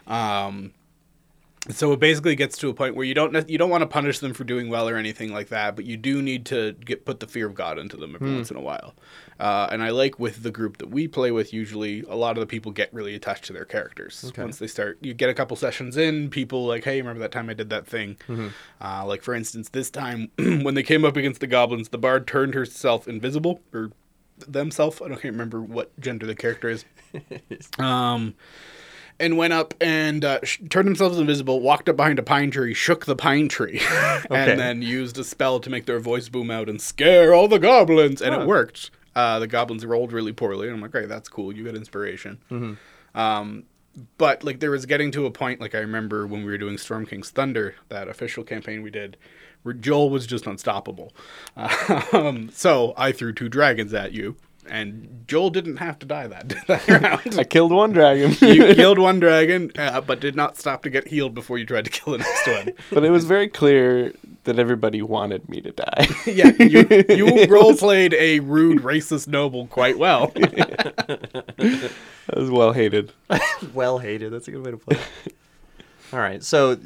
5. So it basically gets to a point where you don't want to punish them for doing well or anything like that, but you do need to put the fear of God into them every once in a while. And I like with the group that we play with, usually a lot of the people get really attached to their characters. Okay. Once they start, you get a couple sessions in, people like, hey, remember that time I did that thing? Mm-hmm. Like, for instance, this time when they came up against the goblins, the bard turned herself invisible, or themself. I can't remember what gender the character is. And went up and turned themselves invisible, walked up behind a pine tree, shook the pine tree, and then used a spell to make their voice boom out and scare all the goblins. And it worked. The goblins rolled really poorly. And I'm like, hey, that's cool. You got inspiration. Mm-hmm. But like, there was getting to a point, like I remember when we were doing Storm King's Thunder, that official campaign we did, where Joel was just unstoppable. So I threw 2 dragons at you. And Joel didn't have to die that round. I killed one dragon. You killed one dragon, but did not stop to get healed before you tried to kill the next one. But it was very clear that everybody wanted me to die. Yeah, you role-played a rude, racist noble quite well. That was well-hated. Well-hated, that's a good way to put it. All right, so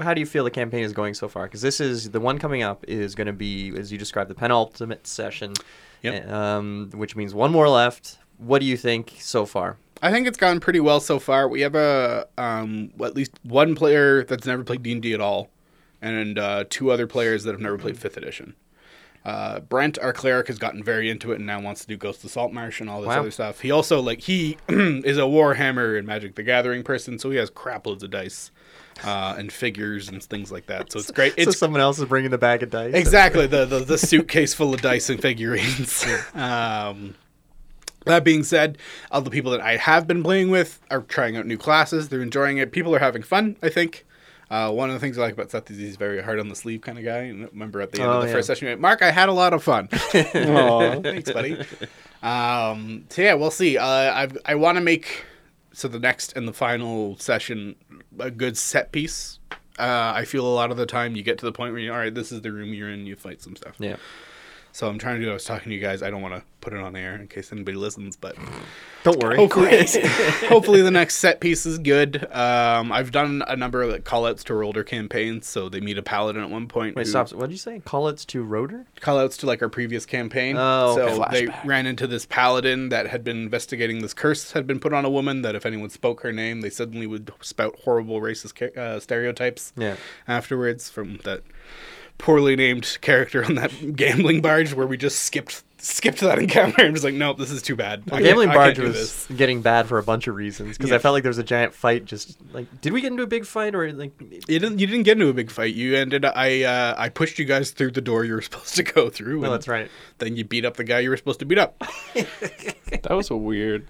how do you feel the campaign is going so far? Because this is, the one coming up is going to be, as you described, the penultimate session. Yep. Which means one more left. What do you think so far? I think it's gone pretty well so far. We have at least one player that's never played D&D at all, and 2 other players that have never played 5th edition. Brent, our cleric, has gotten very into it and now wants to do Ghost of Saltmarsh and all this other stuff. He also, like, he is a Warhammer and Magic the Gathering person, so he has crap loads of dice. And figures and things like that. So it's great. So someone else is bringing the bag of dice. Exactly. The suitcase full of dice and figurines. That being said, all the people that I have been playing with are trying out new classes. They're enjoying it. People are having fun, I think. One of the things I like about Seth is he's very hard on the sleeve kind of guy. And I remember at the end of the first session, Mark, I had a lot of fun. Aw, thanks, buddy. So yeah, we'll see. I want to make... So the next and the final session, a good set piece. I feel a lot of the time you get to the point where all right, this is the room you're in. You fight some stuff. Yeah. So I'm trying to do. I was talking to you guys. I don't want to put it on air in case anybody listens, but don't worry. Hopefully the next set piece is good. I've done a number of callouts to older campaigns. So they meet a paladin at one point. Wait, stop. What did you say? Callouts to Roder? Callouts to like our previous campaign. Oh, okay. So Flashback. They ran into this paladin that had been investigating this curse had been put on a woman that if anyone spoke her name, they suddenly would spout horrible racist stereotypes. Yeah. Afterwards from that. Poorly named character on that gambling barge where we just skipped that encounter. I'm just like, nope, this is too bad. Well, gambling barge was getting bad for a bunch of reasons because I felt like there was a giant fight. Just like, did we get into a big fight or like? You didn't get into a big fight. You ended. I pushed you guys through the door you were supposed to go through. No, that's right. Then you beat up the guy you were supposed to beat up. That was a weird.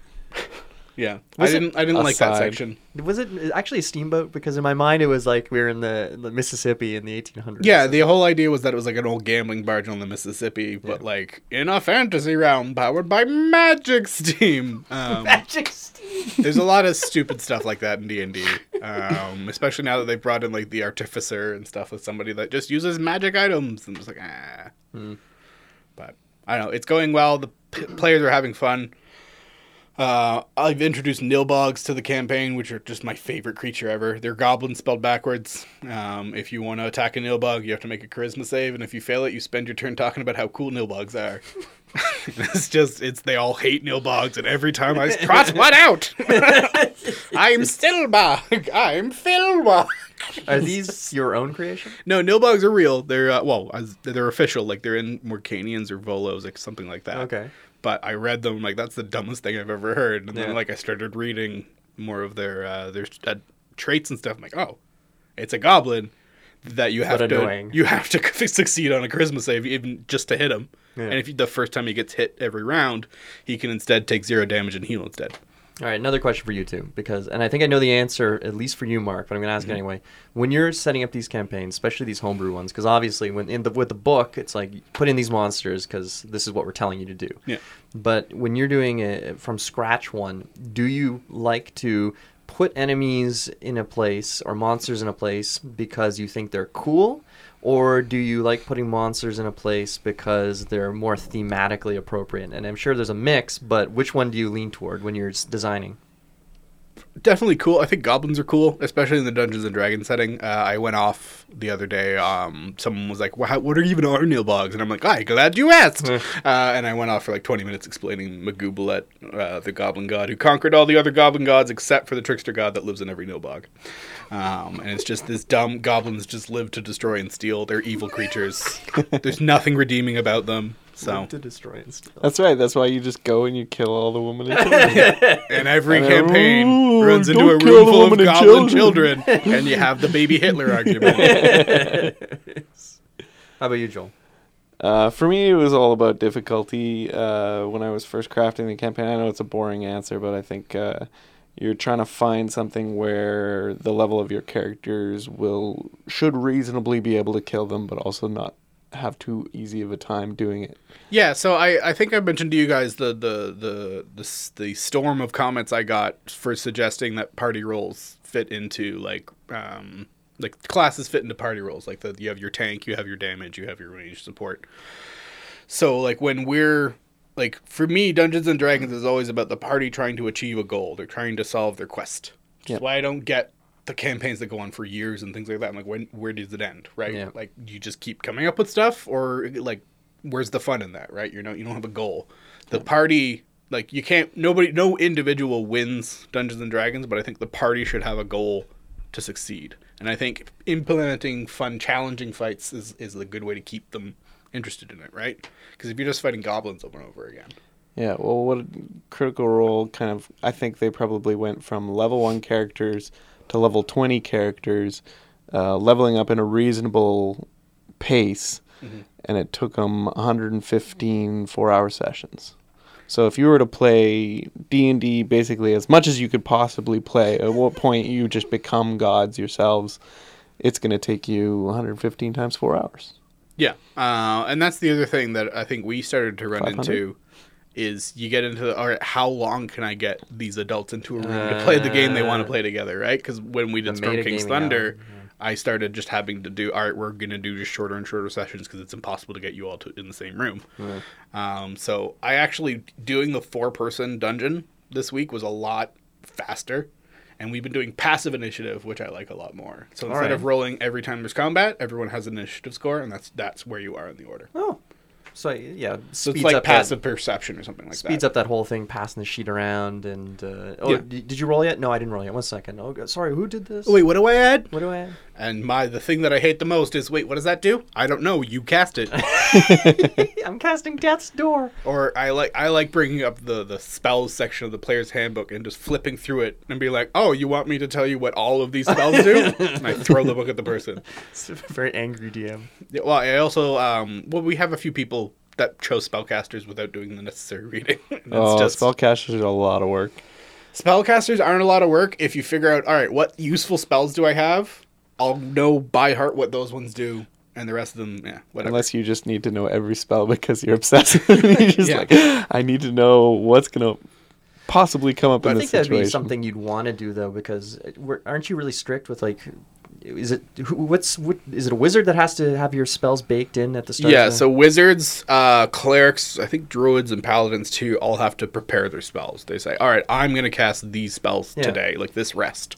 Yeah, I didn't like that section. Was it actually a steamboat? Because in my mind, it was like we were in the Mississippi in the 1800s. Yeah, the whole idea was that it was like an old gambling barge on the Mississippi, but like in a fantasy realm powered by magic steam. Magic steam. There's a lot of stupid stuff like that in D&D, especially now that they brought in like the artificer and stuff with somebody that just uses magic items. I'm just like, ah. Mm. But I don't know. It's going well. The players are having fun. I've introduced Nilbogs to the campaign, which are just my favorite creature ever. They're goblins spelled backwards. If you want to attack a Nilbog, you have to make a charisma save, and if you fail it, you spend your turn talking about how cool Nilbogs are. They all hate Nilbogs, and every time I trot one out! I'm Stillbog! I'm Philbog! Are these your own creation? No, Nilbogs are real. They're, they're official. Like, they're in Morcanians or Volos, like something like that. Okay. But I read them, like, that's the dumbest thing I've ever heard. And then, like, I started reading more of their traits and stuff. I'm like, oh, it's a goblin that you have to succeed on a charisma save even just to hit him. Yeah. And if the first time he gets hit every round, he can instead take 0 damage and heal instead. All right, another question for you two, because, and I think I know the answer, at least for you, Mark, but I'm going to ask it anyway. When you're setting up these campaigns, especially these homebrew ones, because obviously with the book, it's like put in these monsters because this is what we're telling you to do. Yeah. But when you're doing a from scratch one, do you like to put enemies in a place or monsters in a place because you think they're cool? Or do you like putting monsters in a place because they're more thematically appropriate? And I'm sure there's a mix, but which one do you lean toward when you're designing? Definitely cool. I think goblins are cool, especially in the Dungeons and Dragons setting. I went off the other day. Someone was like, well, what are even our Nilbogs? And I'm like, I'm glad you asked. And I went off for like 20 minutes explaining Magubalet, the goblin god who conquered all the other goblin gods except for the trickster god that lives in every Nilbog. And it's just this dumb goblins just live to destroy and steal. They're evil creatures. There's nothing redeeming about them. So to destroy and steal. That's right. That's why you just go and you kill all the women and children. And every campaign runs into a room full of goblin children, and you have the baby Hitler argument. How about you, Joel? For me, it was all about difficulty. When I was first crafting the campaign, I know it's a boring answer, but I think you're trying to find something where the level of your characters should reasonably be able to kill them, but also not have too easy of a time doing it. Yeah, so I think I mentioned to you guys the storm of comments I got for suggesting that party roles fit into like classes fit into party roles. Like you have your tank, you have your damage, you have your range support. So like when we're like, for me, Dungeons and Dragons is always about the party trying to achieve a goal. They're trying to solve their quest. That's why I don't get the campaigns that go on for years and things like that. I'm like, where does it end, right? Yeah. Like, you just keep coming up with stuff, or like, where's the fun in that, right? You don't have a goal. The party, like, you can't. No individual wins Dungeons and Dragons, but I think the party should have a goal to succeed. And I think implementing fun, challenging fights is a good way to keep them interested in it, right? Because if you're just fighting goblins over and over again. Yeah, well, what Critical Role kind of, I think they probably went from level 1 characters to level 20 characters, leveling up in a reasonable pace, and it took them 115 4-hour sessions. So if you were to play D&D basically as much as you could possibly play, at what point you just become gods yourselves, it's going to take you 115 times 4 hours. Yeah, and that's the other thing that I think we started to run into, is you get into all right, how long can I get these adults into a room to play the game they want to play together, right? Because when we did Storm King's Thunder, I started just having to do, all right, we're going to do just shorter and shorter sessions because it's impossible to get you all in the same room. Yeah. So I actually, doing the 4-person dungeon this week was a lot faster. And we've been doing passive initiative, which I like a lot more. So instead of rolling every time there's combat, everyone has an initiative score, and that's where you are in the order. Oh. So, yeah. So it's like passive perception or something like that. Speeds up that whole thing, passing the sheet around. And did you roll yet? No, I didn't roll yet. 1 second. Oh, sorry. Who did this? Wait, what do I add? What do I add? And the thing that I hate the most is, wait, what does that do? I don't know. You cast it. I'm casting Death's Door. Or I like bringing up the spells section of the player's handbook and just flipping through it and be like, oh, you want me to tell you what all of these spells do? And I throw the book at the person. It's a very angry DM. Yeah, well, I also, we have a few people that chose spellcasters without doing the necessary reading. Spellcasters are a lot of work. Spellcasters aren't a lot of work if you figure out, all right, what useful spells do I have? I'll know by heart what those ones do, and the rest of them, yeah, whatever. Unless you just need to know every spell because you're obsessive. You're just like, I need to know what's going to possibly come up in this situation. I think that'd be something you'd want to do, though, because aren't you really strict with, like, is it a wizard that has to have your spells baked in at the start? Yeah, so wizards, clerics, I think druids and paladins too, all have to prepare their spells. They say, all right, I'm going to cast these spells today, like this rest.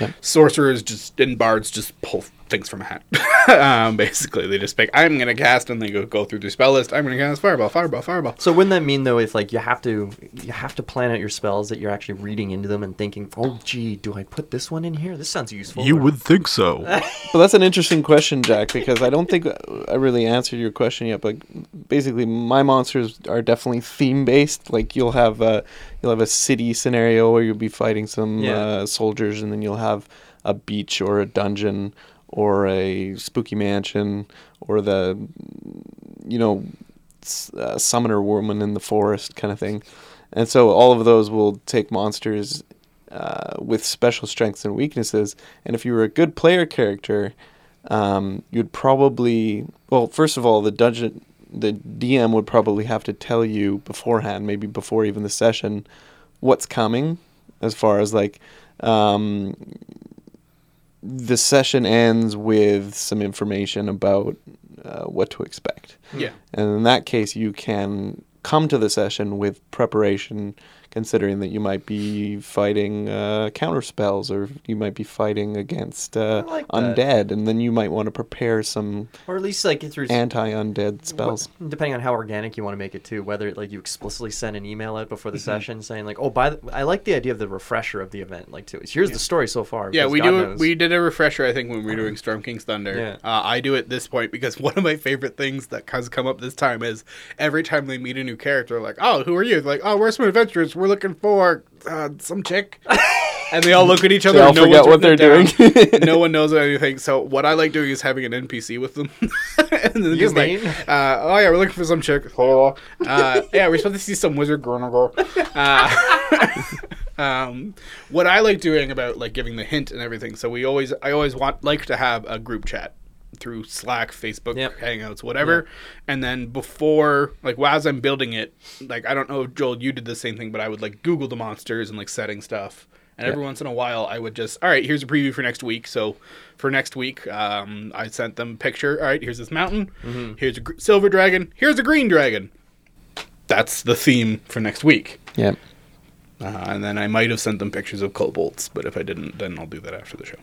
Yeah. Sorcerers and bards just pull things from a hat. Basically, they just pick, I'm going to cast, and they go through their spell list. I'm going to cast fireball. So wouldn't that mean, though, if like you have to plan out your spells, that you're actually reading into them and thinking, oh, gee, do I put this one in here? This sounds useful. You would think so. Well, that's an interesting question, Jack, because I don't think I really answered your question yet, but basically my monsters are definitely theme-based. Like you'll have a city scenario where you'll be fighting some soldiers, and then you'll have a beach or a dungeon or a spooky mansion or the summoner woman in the forest kind of thing. And so all of those will take monsters with special strengths and weaknesses. And if you were a good player character, you'd probably, well, first of all, the DM would probably have to tell you beforehand, maybe before even the session, what's coming, as far as like the session ends with some information about what to expect. Yeah. And in that case, you can come to the session with preparation, considering that you might be fighting counter spells, or you might be fighting against undead, and then you might want to prepare some, or at least like get through anti-undead spells. Depending on how organic you want to make it too, whether like you explicitly send an email out before the session saying like, oh, I like the idea of the refresher of the event, like too. Here's the story so far. Yeah, we did a refresher I think when we were doing Storm King's Thunder. Yeah. I do at this point because one of my favorite things that has come up this time is every time they meet a new character, like, oh, who are you? Like, oh, we're some adventurers. We're looking for some chick. And they all look at each other. They all forget what they're doing. No one knows anything. So what I like doing is having an NPC with them. And then just mean? Like, oh, yeah, we're looking for some chick. Yeah, we're supposed to see some wizard girl. What I like doing about, like, giving the hint and everything. So I always like to have a group chat through Slack, Facebook, Hangouts, whatever. Yep. And then before, like, as I'm building it, like, I don't know if, Joel, you did the same thing, but I would, like, Google the monsters and, like, setting stuff. And every once in a while, I would just, all right, here's a preview for next week. So for next week, I sent them a picture. All right, here's this mountain. Mm-hmm. Here's a silver dragon. Here's a green dragon. That's the theme for next week. Yep. And then I might have sent them pictures of kobolds, but if I didn't, then I'll do that after the show.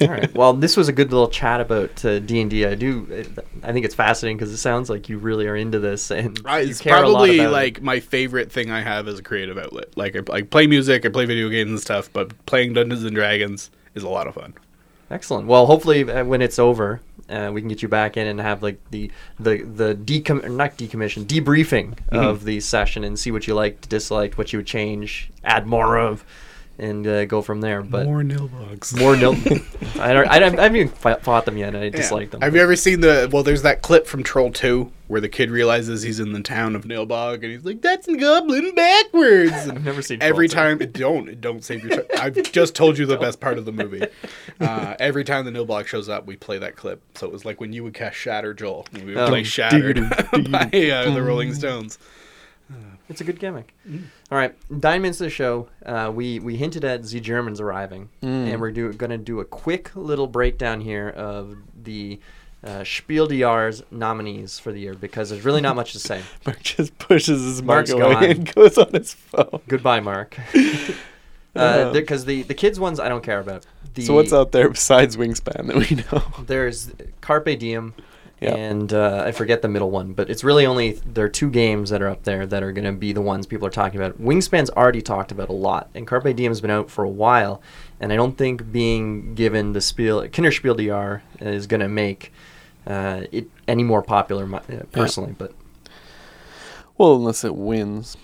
All right. Well, this was a good little chat about D&D. I think it's fascinating because it sounds like you really are into this, and it's probably like my favorite thing I have as a creative outlet. Like I play music, I play video games and stuff, but playing Dungeons and Dragons is a lot of fun. Excellent. Well, hopefully when it's over, we can get you back in and have like the debriefing of the session and see what you liked, disliked, what you would change, add more of. And go from there. But more Nilbogs. I haven't even fought them yet. I dislike them. Have you ever seen there's that clip from Troll 2 where the kid realizes he's in the town of Nilbog and he's like, that's goblin backwards. I've never seen every Troll 2. Time. Don't save your time. I've just told you the best part of the movie. Every time the Nilbog shows up, we play that clip. So it was like when you would cast Shatter, Joel. We would play Shattered by the Rolling Stones. It's a good gimmick. Mm. All right, 9 minutes of the show. We hinted at the Germans arriving, and we're going to do a quick little breakdown here of the Spiel des Jahres nominees for the year because there's really not much to say. Mark just pushes his mic away and goes on his phone. Goodbye, Mark. Because the kids ones I don't care about. So what's out there besides Wingspan that we know? There's Carpe Diem. Yep. And I forget the middle one, but it's really only there are two games that are up there that are going to be the ones people are talking about. Wingspan's already talked about a lot, and Carpe Diem's been out for a while, and I don't think being given the Kinderspiel des Jahres is going to make it any more popular personally. Yeah. But well, unless it wins.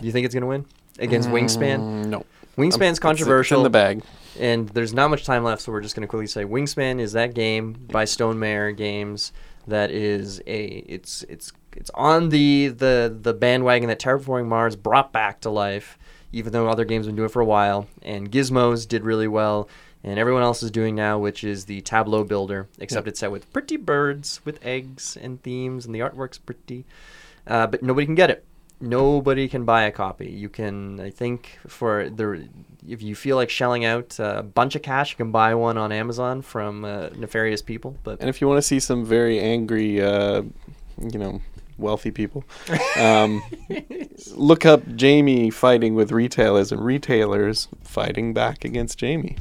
Do you think it's going to win against Wingspan? No. Wingspan's controversial. It's in the bag. And there's not much time left, so we're just going to quickly say Wingspan is that game by Stonemaier Games that is it's on the bandwagon that Terraforming Mars brought back to life, even though other games have been doing it for a while. And Gizmos did really well, and everyone else is doing now, which is the Tableau Builder, except it's set with pretty birds with eggs and themes, and the artwork's pretty. But nobody can get it. Nobody can buy a copy. You can, I think, if you feel like shelling out a bunch of cash, you can buy one on Amazon from nefarious people. But and if you want to see some very angry, wealthy people, look up Jamie fighting with retailers and retailers fighting back against Jamie.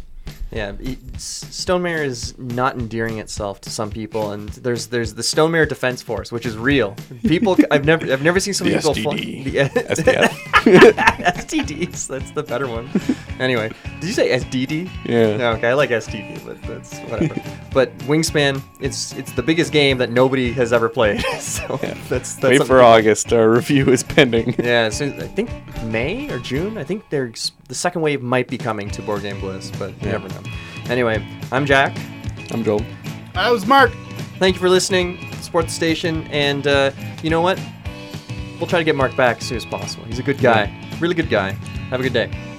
Yeah, Stonemaier is not endearing itself to some people, and there's the Stonemaier Defense Force, which is real. People, I've never seen so many people. SDF. STDs, that's the better one. Anyway, did you say SDD? Yeah. No, okay, I like STD, but that's whatever. But Wingspan, it's the biggest game that nobody has ever played. So yeah. that's wait for August. Our review is pending. Yeah, so I think May or June. I think the second wave might be coming to Board Game Bliss, but you never know. Anyway, I'm Jack. I'm Joel. I was Mark. Thank you for listening. Support the station. And you know what? We'll try to get Mark back as soon as possible. He's a good guy. Yeah. Really good guy. Have a good day.